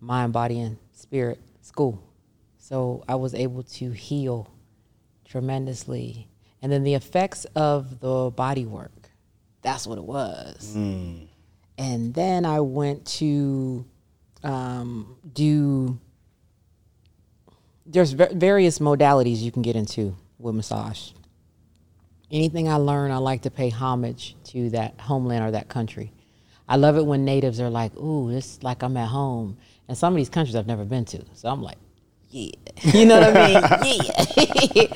mind, body, and spirit school. So I was able to heal tremendously. And then the effects of the body work. That's what it was. Mm. And then I went to there's various modalities you can get into with massage. Anything I learn, I like to pay homage to that homeland or that country. I love it when natives are like, ooh, it's like I'm at home. And some of these countries I've never been to. So I'm like, yeah. You know what I mean? Yeah.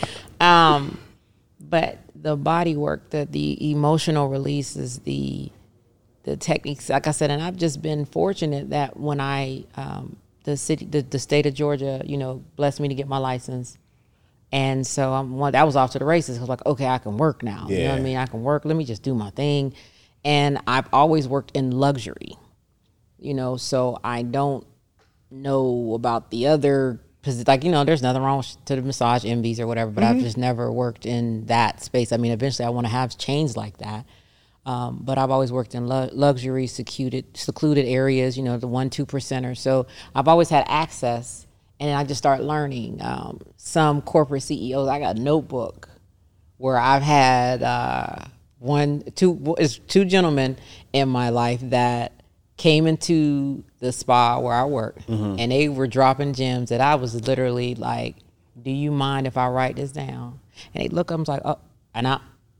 But the body work, the emotional releases, the techniques, like I said, and I've just been fortunate that when I, the state of Georgia, you know, blessed me to get my license. And so I was off to the races. I was like, okay, I can work now. Yeah. You know what I mean? I can work. Let me just do my thing. And I've always worked in luxury, you know, so I don't know about the other. Because, like, you know, there's nothing wrong to the massage envies or whatever, but I've just never worked in that space. I mean, eventually I want to have chains like that. But I've always worked in luxury, secluded areas, you know, the 1-2 percenter. So I've always had access, and I just start learning. Some corporate CEOs, I got a notebook where I've had two gentlemen in my life that came into the spa where I worked, and they were dropping gems that I was literally like, do you mind if I write this down? And they look up and was like,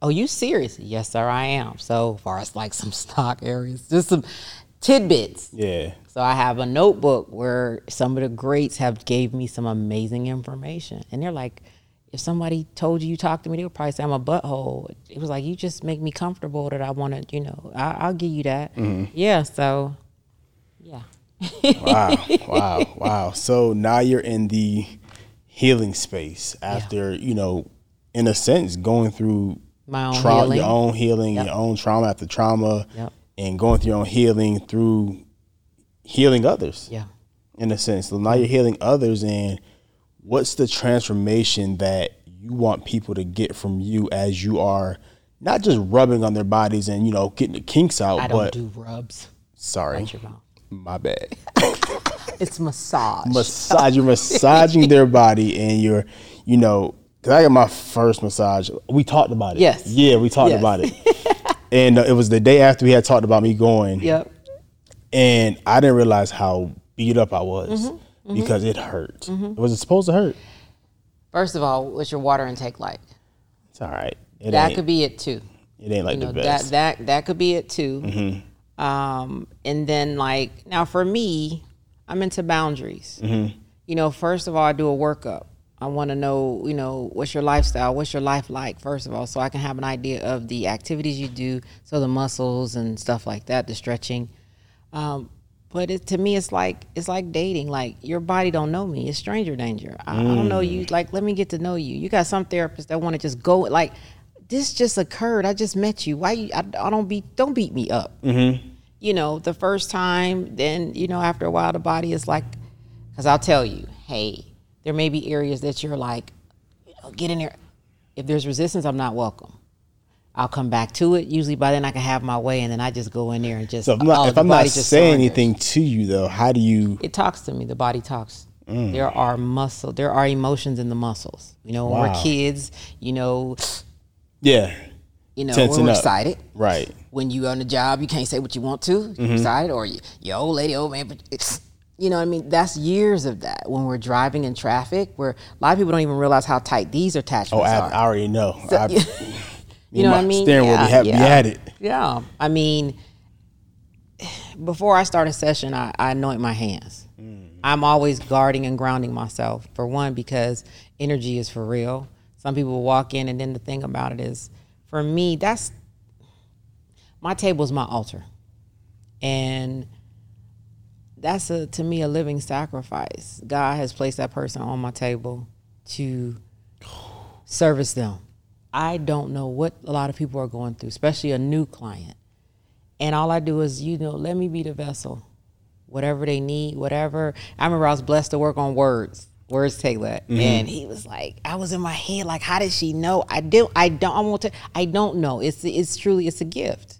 oh, you serious? Yes, sir, I am. So far as like some stock areas, just some tidbits. Yeah. So I have a notebook where some of the greats have gave me some amazing information. And they're like, if somebody told you talk to me, they would probably say I'm a butthole. It was like, you just make me comfortable that I want to, you know, I'll give you that. Mm-hmm. Yeah, so, yeah. Wow. So now you're in the healing space after, you know, in a sense, going through my own healing. Your own healing, yep. Your own trauma after trauma, yep. And going through your own healing through healing others. Yeah. In a sense. So now you're healing others, and what's the transformation that you want people to get from you as you are not just rubbing on their bodies and, you know, getting the kinks out. I don't do rubs. Sorry. Watch your mouth. My bad. It's massage. You're massaging their body, and you're, you know, because I got my first massage. We talked about it. Yes. Yeah, we talked about it. And it was the day after we had talked about me going. Yep. And I didn't realize how beat up I was because it hurt. Mm-hmm. It wasn't supposed to hurt. First of all, what's your water intake like? It's all right. That could be it too. It ain't like the best. That could be it too. Mm-hmm. And then like, now for me, I'm into boundaries. Mm-hmm. You know, first of all, I do a workup. I want to know, you know, what's your lifestyle? What's your life like, first of all, so I can have an idea of the activities you do. So the muscles and stuff like that, the stretching. But to me, it's like dating. Like, your body don't know me. It's stranger danger. I don't know you. Like, let me get to know you. You got some therapists that want to just go. Like, this just occurred. I just met you. Why you? I don't beat me up. Mm-hmm. You know, the first time. Then, you know, after a while, the body is like, because I'll tell you, hey, there may be areas that you're like, you know, get in there. If there's resistance, I'm not welcome. I'll come back to it. Usually by then I can have my way, and then I just go in there and just. So if I'm not saying anything to you though, how do you? It talks to me. The body talks. Mm. There are emotions in the muscles. You know, when we're kids, you know. Yeah. You know, we're excited. Right. When you on the job, you can't say what you want to. You're excited, or your old lady, old man. But it's, you know what I mean? That's years of that. When we're driving in traffic, where a lot of people don't even realize how tight these attachments are. I already know. So, you know what I mean? Staring where we have me at it. Yeah. I mean, before I start a session, I anoint my hands. Mm. I'm always guarding and grounding myself, for one, because energy is for real. Some people walk in, and then the thing about it is, for me, that's my table is my altar. And that's, to me, a living sacrifice. God has placed that person on my table to service them. I don't know what a lot of people are going through, especially a new client. And all I do is, you know, let me be the vessel. Whatever they need, whatever. I remember I was blessed to work on words. Words take that. Mm-hmm. And he was like, I was in my head, like, how did she know? I don't know. It's truly, it's a gift.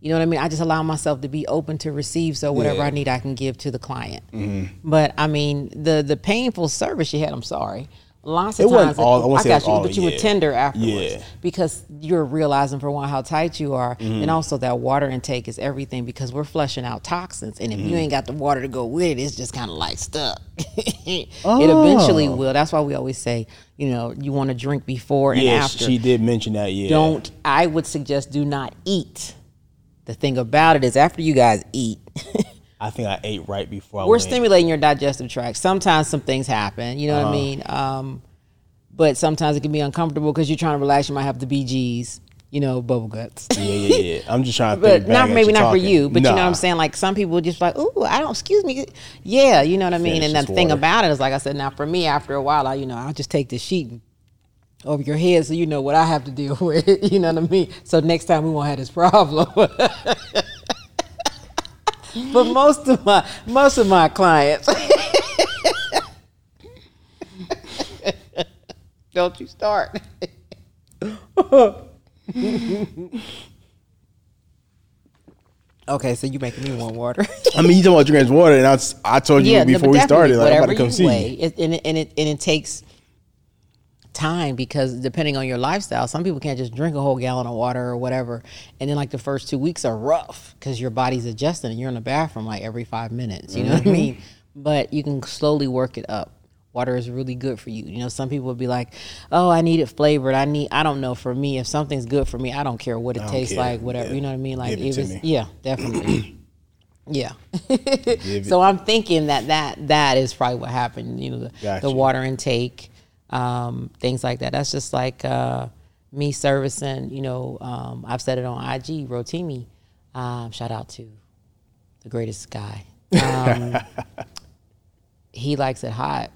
You know what I mean? I just allow myself to be open to receive, so whatever I need, I can give to the client. Mm-hmm. But I mean, the painful service she had, I'm sorry. Lots of times, you were tender afterwards because you're realizing, for one, how tight you are, and also that water intake is everything, because we're flushing out toxins, and if you ain't got the water to go with it, it's just kind of like stuck. It eventually will. That's why we always say, you know, you want to drink before and after. She did mention that. Yeah, I would suggest do not eat. The thing about it is, after you guys eat. I think I ate right before I went. We're stimulating your digestive tract. Sometimes some things happen, you know what I mean? But sometimes it can be uncomfortable because you're trying to relax. You might have the BGs, you know, bubble guts. Yeah. I'm just trying to think back. Maybe not talking. For you, but you know what I'm saying? Like, some people just like, ooh, excuse me. Yeah, you know what I mean? And the thing about it is, like I said, now for me, after a while, I'll just take this sheet over your head so you know what I have to deal with, you know what I mean? So next time we won't have this problem. But most of my clients, don't you start. Okay, so you making me want water. I mean, you talking about drinking water, and I told you before we started, like, I'm about to come see you. It takes time, because depending on your lifestyle, some people can't just drink a whole gallon of water or whatever, and then like the first 2 weeks are rough because your body's adjusting and you're in the bathroom like every 5 minutes, you know what I mean? But you can slowly work it up. Water is really good for you. You know, some people would be like, oh, I need it flavored. I don't know, for me, if something's good for me, I don't care what it tastes like, whatever, you know what I mean? Like, definitely. Yeah. So I'm thinking that is probably what happened, you know, the water intake. Things like that. That's just like me servicing, you know, I've said it on IG, Rotimi. Shout out to the greatest guy. He likes it hot.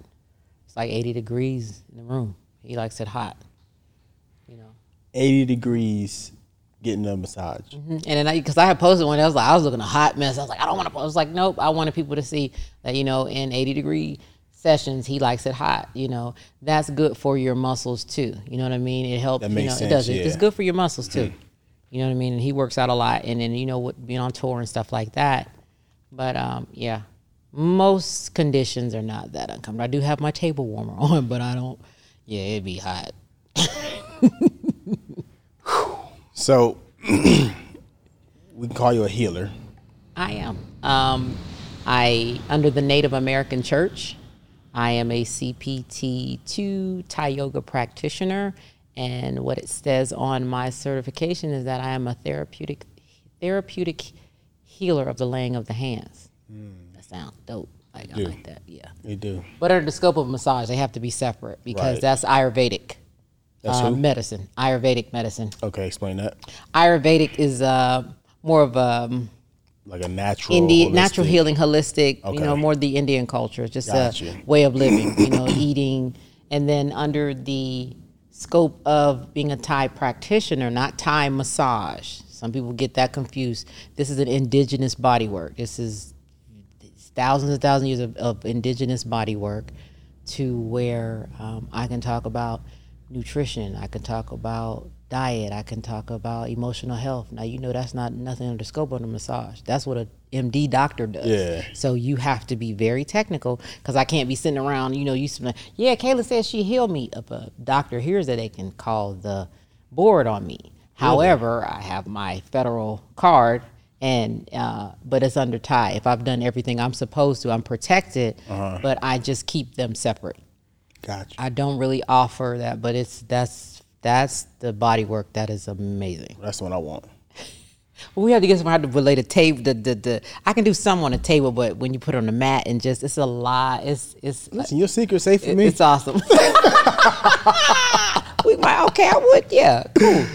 It's like 80 degrees in the room. He likes it hot. You know, 80 degrees getting a massage. Mm-hmm. And then because I had posted one, I was like, I was looking a hot mess. I was like, I don't want to post. I was like, nope. I wanted people to see that, you know, in 80 degree sessions, he likes it hot. You know, that's good for your muscles too. You know what I mean? It helps. That makes sense, it does. Yeah. It's good for your muscles too. Mm-hmm. You know what I mean? And he works out a lot. And then, you know, what, being on tour and stuff like that. But yeah, most conditions are not that uncomfortable. I do have my table warmer on, but I don't. Yeah, it'd be hot. So we can call you a healer. I am. I under the Native American Church. I am a CPT2 Thai yoga practitioner, and what it says on my certification is that I am a therapeutic healer of the laying of the hands. Mm. That sounds dope. Like, I like that. Yeah, they do. But under the scope of massage, they have to be separate because that's Ayurvedic. That's medicine. Ayurvedic medicine. Okay, explain that. Ayurvedic is more of a like a natural healing, holistic. Okay. You know, more the Indian culture, just a way of living. You know, eating, and then under the scope of being a Thai practitioner, not Thai massage. Some people get that confused. This is an indigenous body work. This is thousands and thousands of years of indigenous body work, to where I can talk about nutrition, I can talk about diet, I can talk about emotional health. Now, you know, that's not nothing under the scope of the massage. That's what a MD doctor does. Yeah. So you have to be very technical, because I can't be sitting around, you know, Kayla says she healed me. If a doctor hears that, they can call the board on me. Really? However, I have my federal card, and but it's under Thai. If I've done everything I'm supposed to, I'm protected, but I just keep them separate. Gotcha. I don't really offer that, but that's the body work that is amazing. That's what I want. Well, we have to get somebody to relate a table. I can do some on a table, but when you put on the mat and just, it's a lot. It's listen, your secret's safe for me. It's awesome. We might. Okay, I would. Yeah, cool.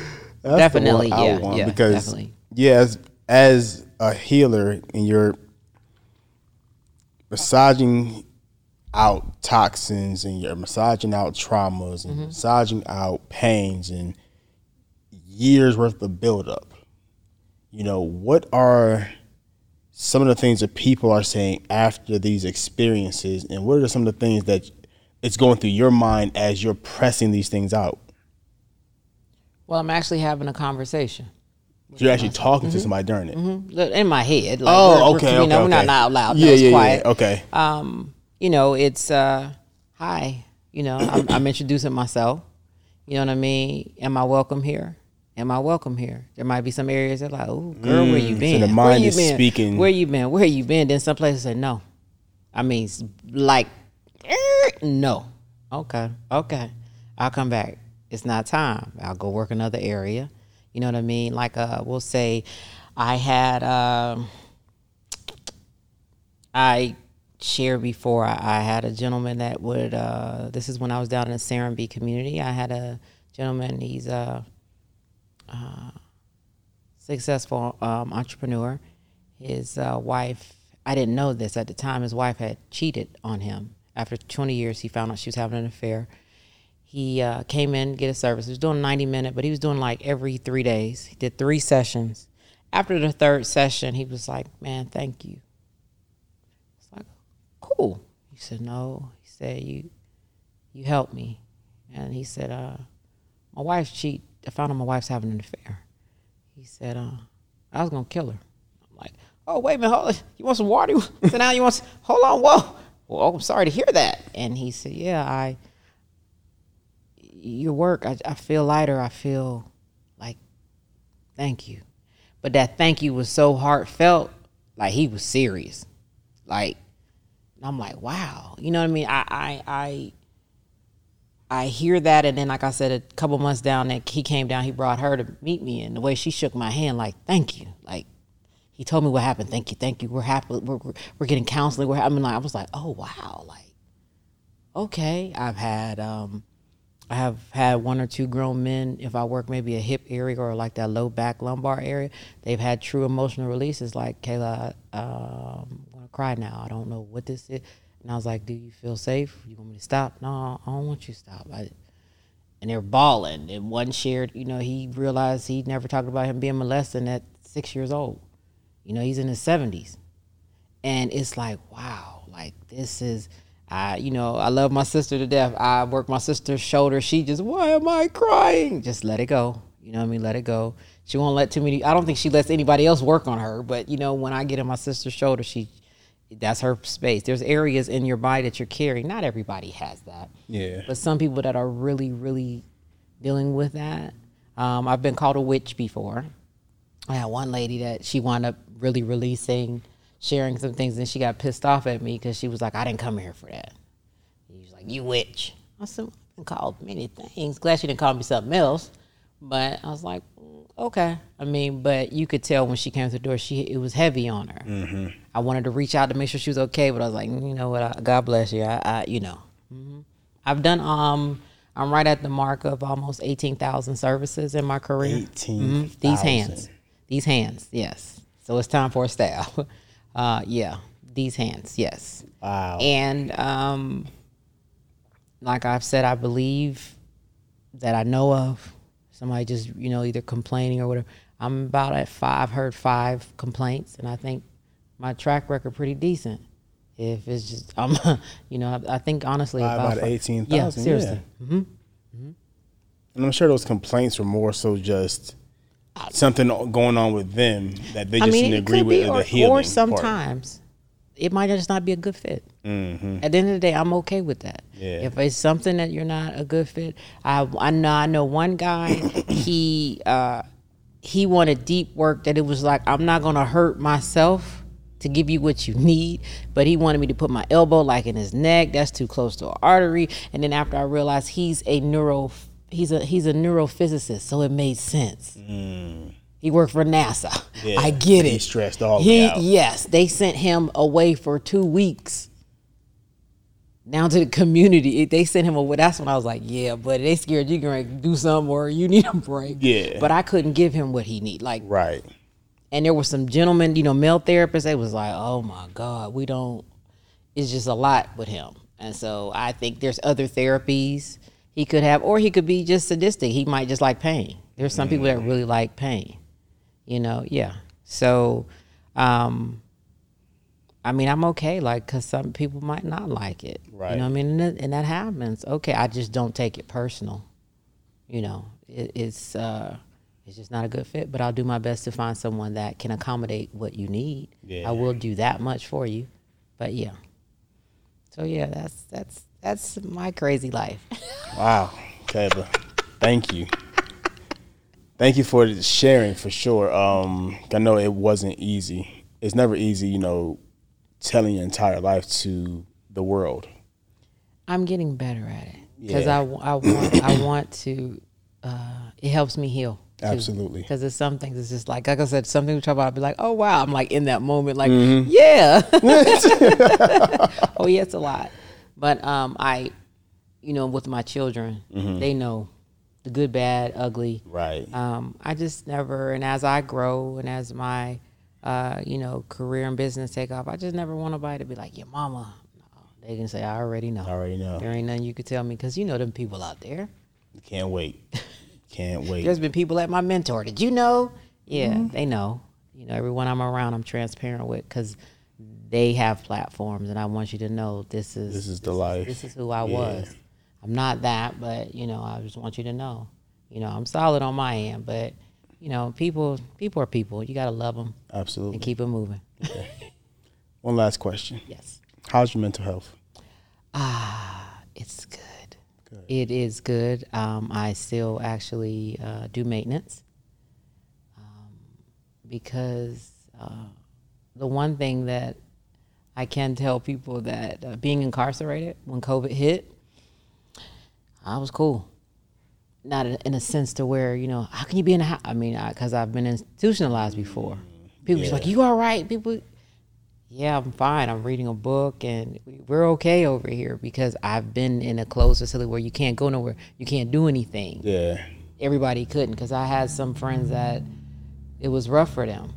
That's definitely. The one I want, because definitely. Yeah, as a healer, and you're massaging out toxins, and you're massaging out traumas, and massaging out pains, and years worth of buildup. You know, what are some of the things that people are saying after these experiences, and what are some of the things that it's going through your mind as you're pressing these things out? Well, I'm actually having a conversation. So you're actually talking to somebody during it? In my head. Like, we're not out loud. It's quiet. Yeah, okay. You know, it's, hi, you know, I'm introducing myself. You know what I mean? Am I welcome here? Am I welcome here? There might be some areas that are like, oh, girl, where you been? So the mind is speaking. Where you been? Where you been? Then some places say no. I mean, like, no. Okay. I'll come back. It's not time. I'll go work another area. You know what I mean? Like, we'll say I had, I shared before, I had a gentleman that would, this is when I was down in the Serenby community. I had a gentleman, he's a successful entrepreneur. His wife, I didn't know this at the time, his wife had cheated on him. After 20 years, he found out she was having an affair. He came in, get a service. He was doing 90 minutes, but he was doing like every 3 days. He did 3 sessions. After the 3rd session, he was like, man, thank you. It's like, cool. He said, no. He said, you helped me. And he said, my wife's cheating. I found out my wife's having an affair. He said, I was going to kill her. I'm like, oh, wait a minute. Hold on. You want some water? So now you want some, hold on. Whoa. Well, I'm sorry to hear that. And he said, yeah, your work, I feel lighter. I feel like, thank you. But that thank you was so heartfelt. Like, he was serious. Like, I'm like, wow. You know what I mean? I hear that, and then, like I said, a couple months down, he came down, he brought her to meet me, and the way she shook my hand, like, thank you. Like, he told me what happened. Thank you. We're happy. We're getting counseling. I was like, oh, wow. Like, okay. I have had 1 or 2 grown men, if I work maybe a hip area or like that low back lumbar area, they've had true emotional releases like, Kayla, I'm going to cry now. I don't know what this is. And I was like, do you feel safe? You want me to stop? No, I don't want you to stop. and they're balling. And one shared, you know, he realized he never talked about him being molested at 6 years old. You know, he's in his 70s. And it's like, wow, like this is, you know, I love my sister to death. I work my sister's shoulder. She just, why am I crying? Just let it go. You know what I mean? Let it go. She won't let too many, I don't think she lets anybody else work on her. But, you know, when I get on my sister's shoulder, she, that's her space. There's areas in your body that you're carrying. Not everybody has that. Yeah. But some people that are really, really dealing with that. I've been called a witch before. I had one lady that she wound up really releasing, sharing some things, and she got pissed off at me because she was like, I didn't come here for that. And she was like, you witch. I said, I've been called many things. Glad she didn't call me something else. But I was like, okay. I mean, but you could tell when she came to the door, it was heavy on her. Mm-hmm. I wanted to reach out to make sure she was okay, but I was like, you know what? God bless you. I you know, mm-hmm. I've done. I'm right at the mark of almost 18,000 services in my career. 18,000. Mm-hmm. These hands. Yes. So it's time for a staff. Yeah. These hands. Yes. Wow. And like I've said, I believe that I know of. Somebody just, you know, either complaining or whatever. I'm about at heard five complaints, and I think my track record pretty decent. If it's just, you know, I think honestly. About 18,000. Yeah, seriously. Yeah. Mm-hmm. Mm-hmm. And I'm sure those complaints were more so just something going on with them that they just didn't agree with the healing part. Or sometimes it might just not be a good fit. Mm-hmm. At the end of the day, I'm okay with that. Yeah. If it's something that you're not a good fit, I know one guy, he wanted deep work that it was like, I'm not going to hurt myself to give you what you need, but he wanted me to put my elbow like in his neck. That's too close to an artery. And then after I realized he's a neurophysicist, so it made sense. Mm. He worked for NASA. Yeah, I get it. He stressed all out. Yes, they sent him away for 2 weeks. Now to the community, they sent him away. That's when I was like, yeah, but they scared you going to do something or you need a break. Yeah. But I couldn't give him what he need. Like, right. And there were some gentlemen, you know, male therapists. They was like, oh, my God, we don't. It's just a lot with him. And so I think there's other therapies he could have, or he could be just sadistic. He might just like pain. There's some people that really like pain. You know, yeah. So, I mean, I'm okay, like, because some people might not like it. Right. You know what I mean? And that happens. Okay, I just don't take it personal. You know, it's just not a good fit, but I'll do my best to find someone that can accommodate what you need. Yeah. I will do that much for you. But, yeah. So, yeah, that's my crazy life. Wow. Kayla, thank you. Thank you for sharing, for sure. I know it wasn't easy. It's never easy, you know, telling your entire life to the world. I'm getting better at it because I want to it helps me heal. Too. Absolutely. Because there's some things it's just like I said, something we talk about, I'll be like, oh, wow. I'm like in that moment, like, mm-hmm. yeah. Oh, yeah, it's a lot. But I, you know, with my children, mm-hmm. they know. The good, bad, ugly. Right. I just never, and as I grow and as my, you know, career and business take off, I just never want nobody to be like, your mama. No, they can say, I already know. There ain't nothing you could tell me because you know them people out there. Can't wait. There's been people at my mentor. Did you know? Yeah, mm-hmm. They know. You know, everyone I'm around, I'm transparent with because they have platforms, and I want you to know this is the life. This is who I was. I'm not that, but, you know, I just want you to know. You know, I'm solid on my end, but, you know, people are people. You got to love them. Absolutely. And keep it moving. Okay. One last question. Yes. How's your mental health? It's good. It is good. I still actually do maintenance because the one thing that I can tell people that being incarcerated when COVID hit, I was cool. Not in a sense to where, you know, how can you be in a house? I mean, because I've been institutionalized before. People just like, you all right? People, yeah, I'm fine. I'm reading a book and we're okay over here because I've been in a closed facility where you can't go nowhere. You can't do anything. Yeah. Everybody couldn't because I had some friends that it was rough for them.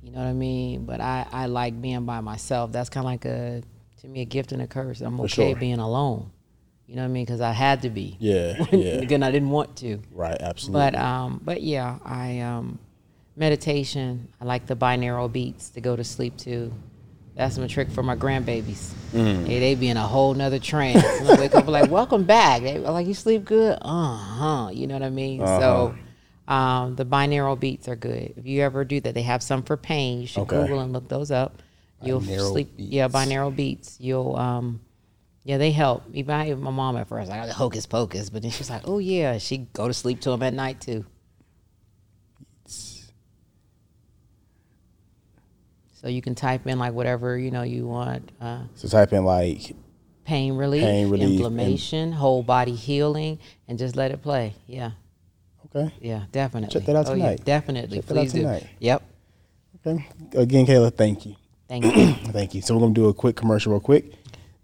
You know what I mean? But I like being by myself. That's kind of like, to me, a gift and a curse. I'm for okay sure. being alone. You know what I mean? Because I had to be. Yeah, yeah. Again, I didn't want to. Right, absolutely. But yeah, meditation. I like the binaural beats to go to sleep to. That's my trick for my grandbabies. Mm. Hey, they be in a whole nother trance. And I wake up like, welcome back. They like, you sleep good? Uh-huh. You know what I mean? Uh-huh. So the binaural beats are good. If you ever do that, they have some for pain. You should Google and look those up. You'll sleep. Beats. Yeah, binaural beats. You'll, yeah, they help. Even my mom at first, like, hocus pocus. But then she was like, oh, yeah, she go to sleep to them at night, too. So you can type in like whatever, you know, you want. So type in like pain relief, inflammation, whole body healing, and just let it play. Yeah. Okay. Yeah, definitely. Check that out tonight. Yeah, definitely. Please do. Yep. Okay. Again, Kayla, thank you. Thank you. Thank you. So we're going to do a quick commercial real quick.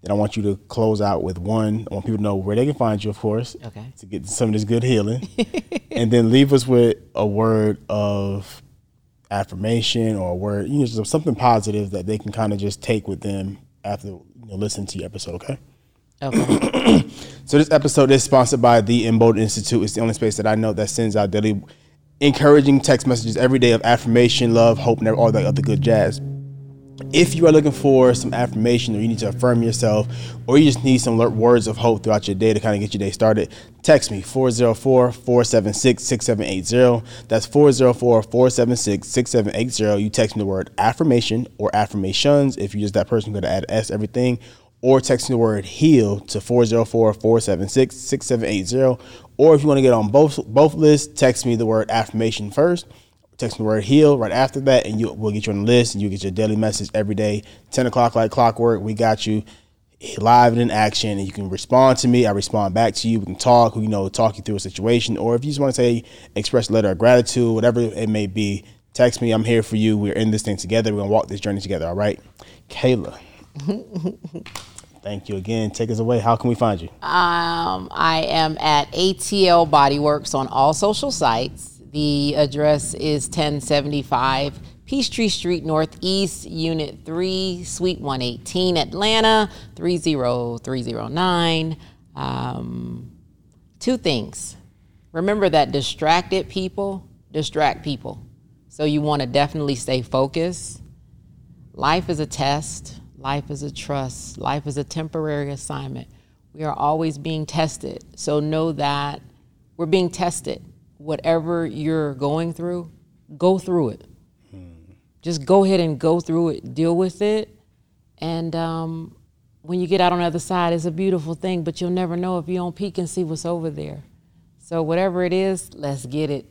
Then I want you to close out with one. I want people to know where they can find you, of course. Okay. To get some of this good healing. And then leave us with a word of affirmation or a word, you know, just something positive that they can kind of just take with them after, you know, listen to your episode. Okay. So this episode is sponsored by the Embold Institute. It's the only space that I know that sends out daily encouraging text messages every day of affirmation, love, hope, and all that other good jazz. If you are looking for some affirmation, or you need to affirm yourself, or you just need some words of hope throughout your day to kind of get your day started, text me 404-476-6780. That's 404-476-6780. You text me the word affirmation or affirmations. If you're just that person, go to add S everything, or text me the word heal to 404-476-6780. Or if you want to get on both lists, text me the word affirmation first. Text the word heal right after that, and we'll get you on the list, and you get your daily message every day. 10 o'clock like clockwork, we got you live and in action, and you can respond to me. I respond back to you. We can talk, you know, talk you through a situation, or if you just want to say, express a letter of gratitude, whatever it may be, text me. I'm here for you. We're in this thing together. We're going to walk this journey together, all right? Kayla, thank you again. Take us away. How can we find you? I am at ATL Body Works on all social sites. The address is 1075 Peachtree Street Northeast, Unit 3, Suite 118, Atlanta, 30309. Two things. Remember that distracted people distract people. So you want to definitely stay focused. Life is a test. Life is a trust. Life is a temporary assignment. We are always being tested. So know that we're being tested. Whatever you're going through, go through it. Just go ahead and go through it, deal with it. And when you get out on the other side, it's a beautiful thing, but you'll never know if you don't peek and see what's over there. So whatever it is, let's get it.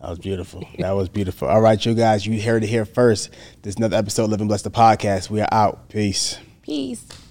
That was beautiful. That was beautiful. All right, you guys, you heard it here first. This is another episode of Living Blessed, the podcast. We are out. Peace. Peace.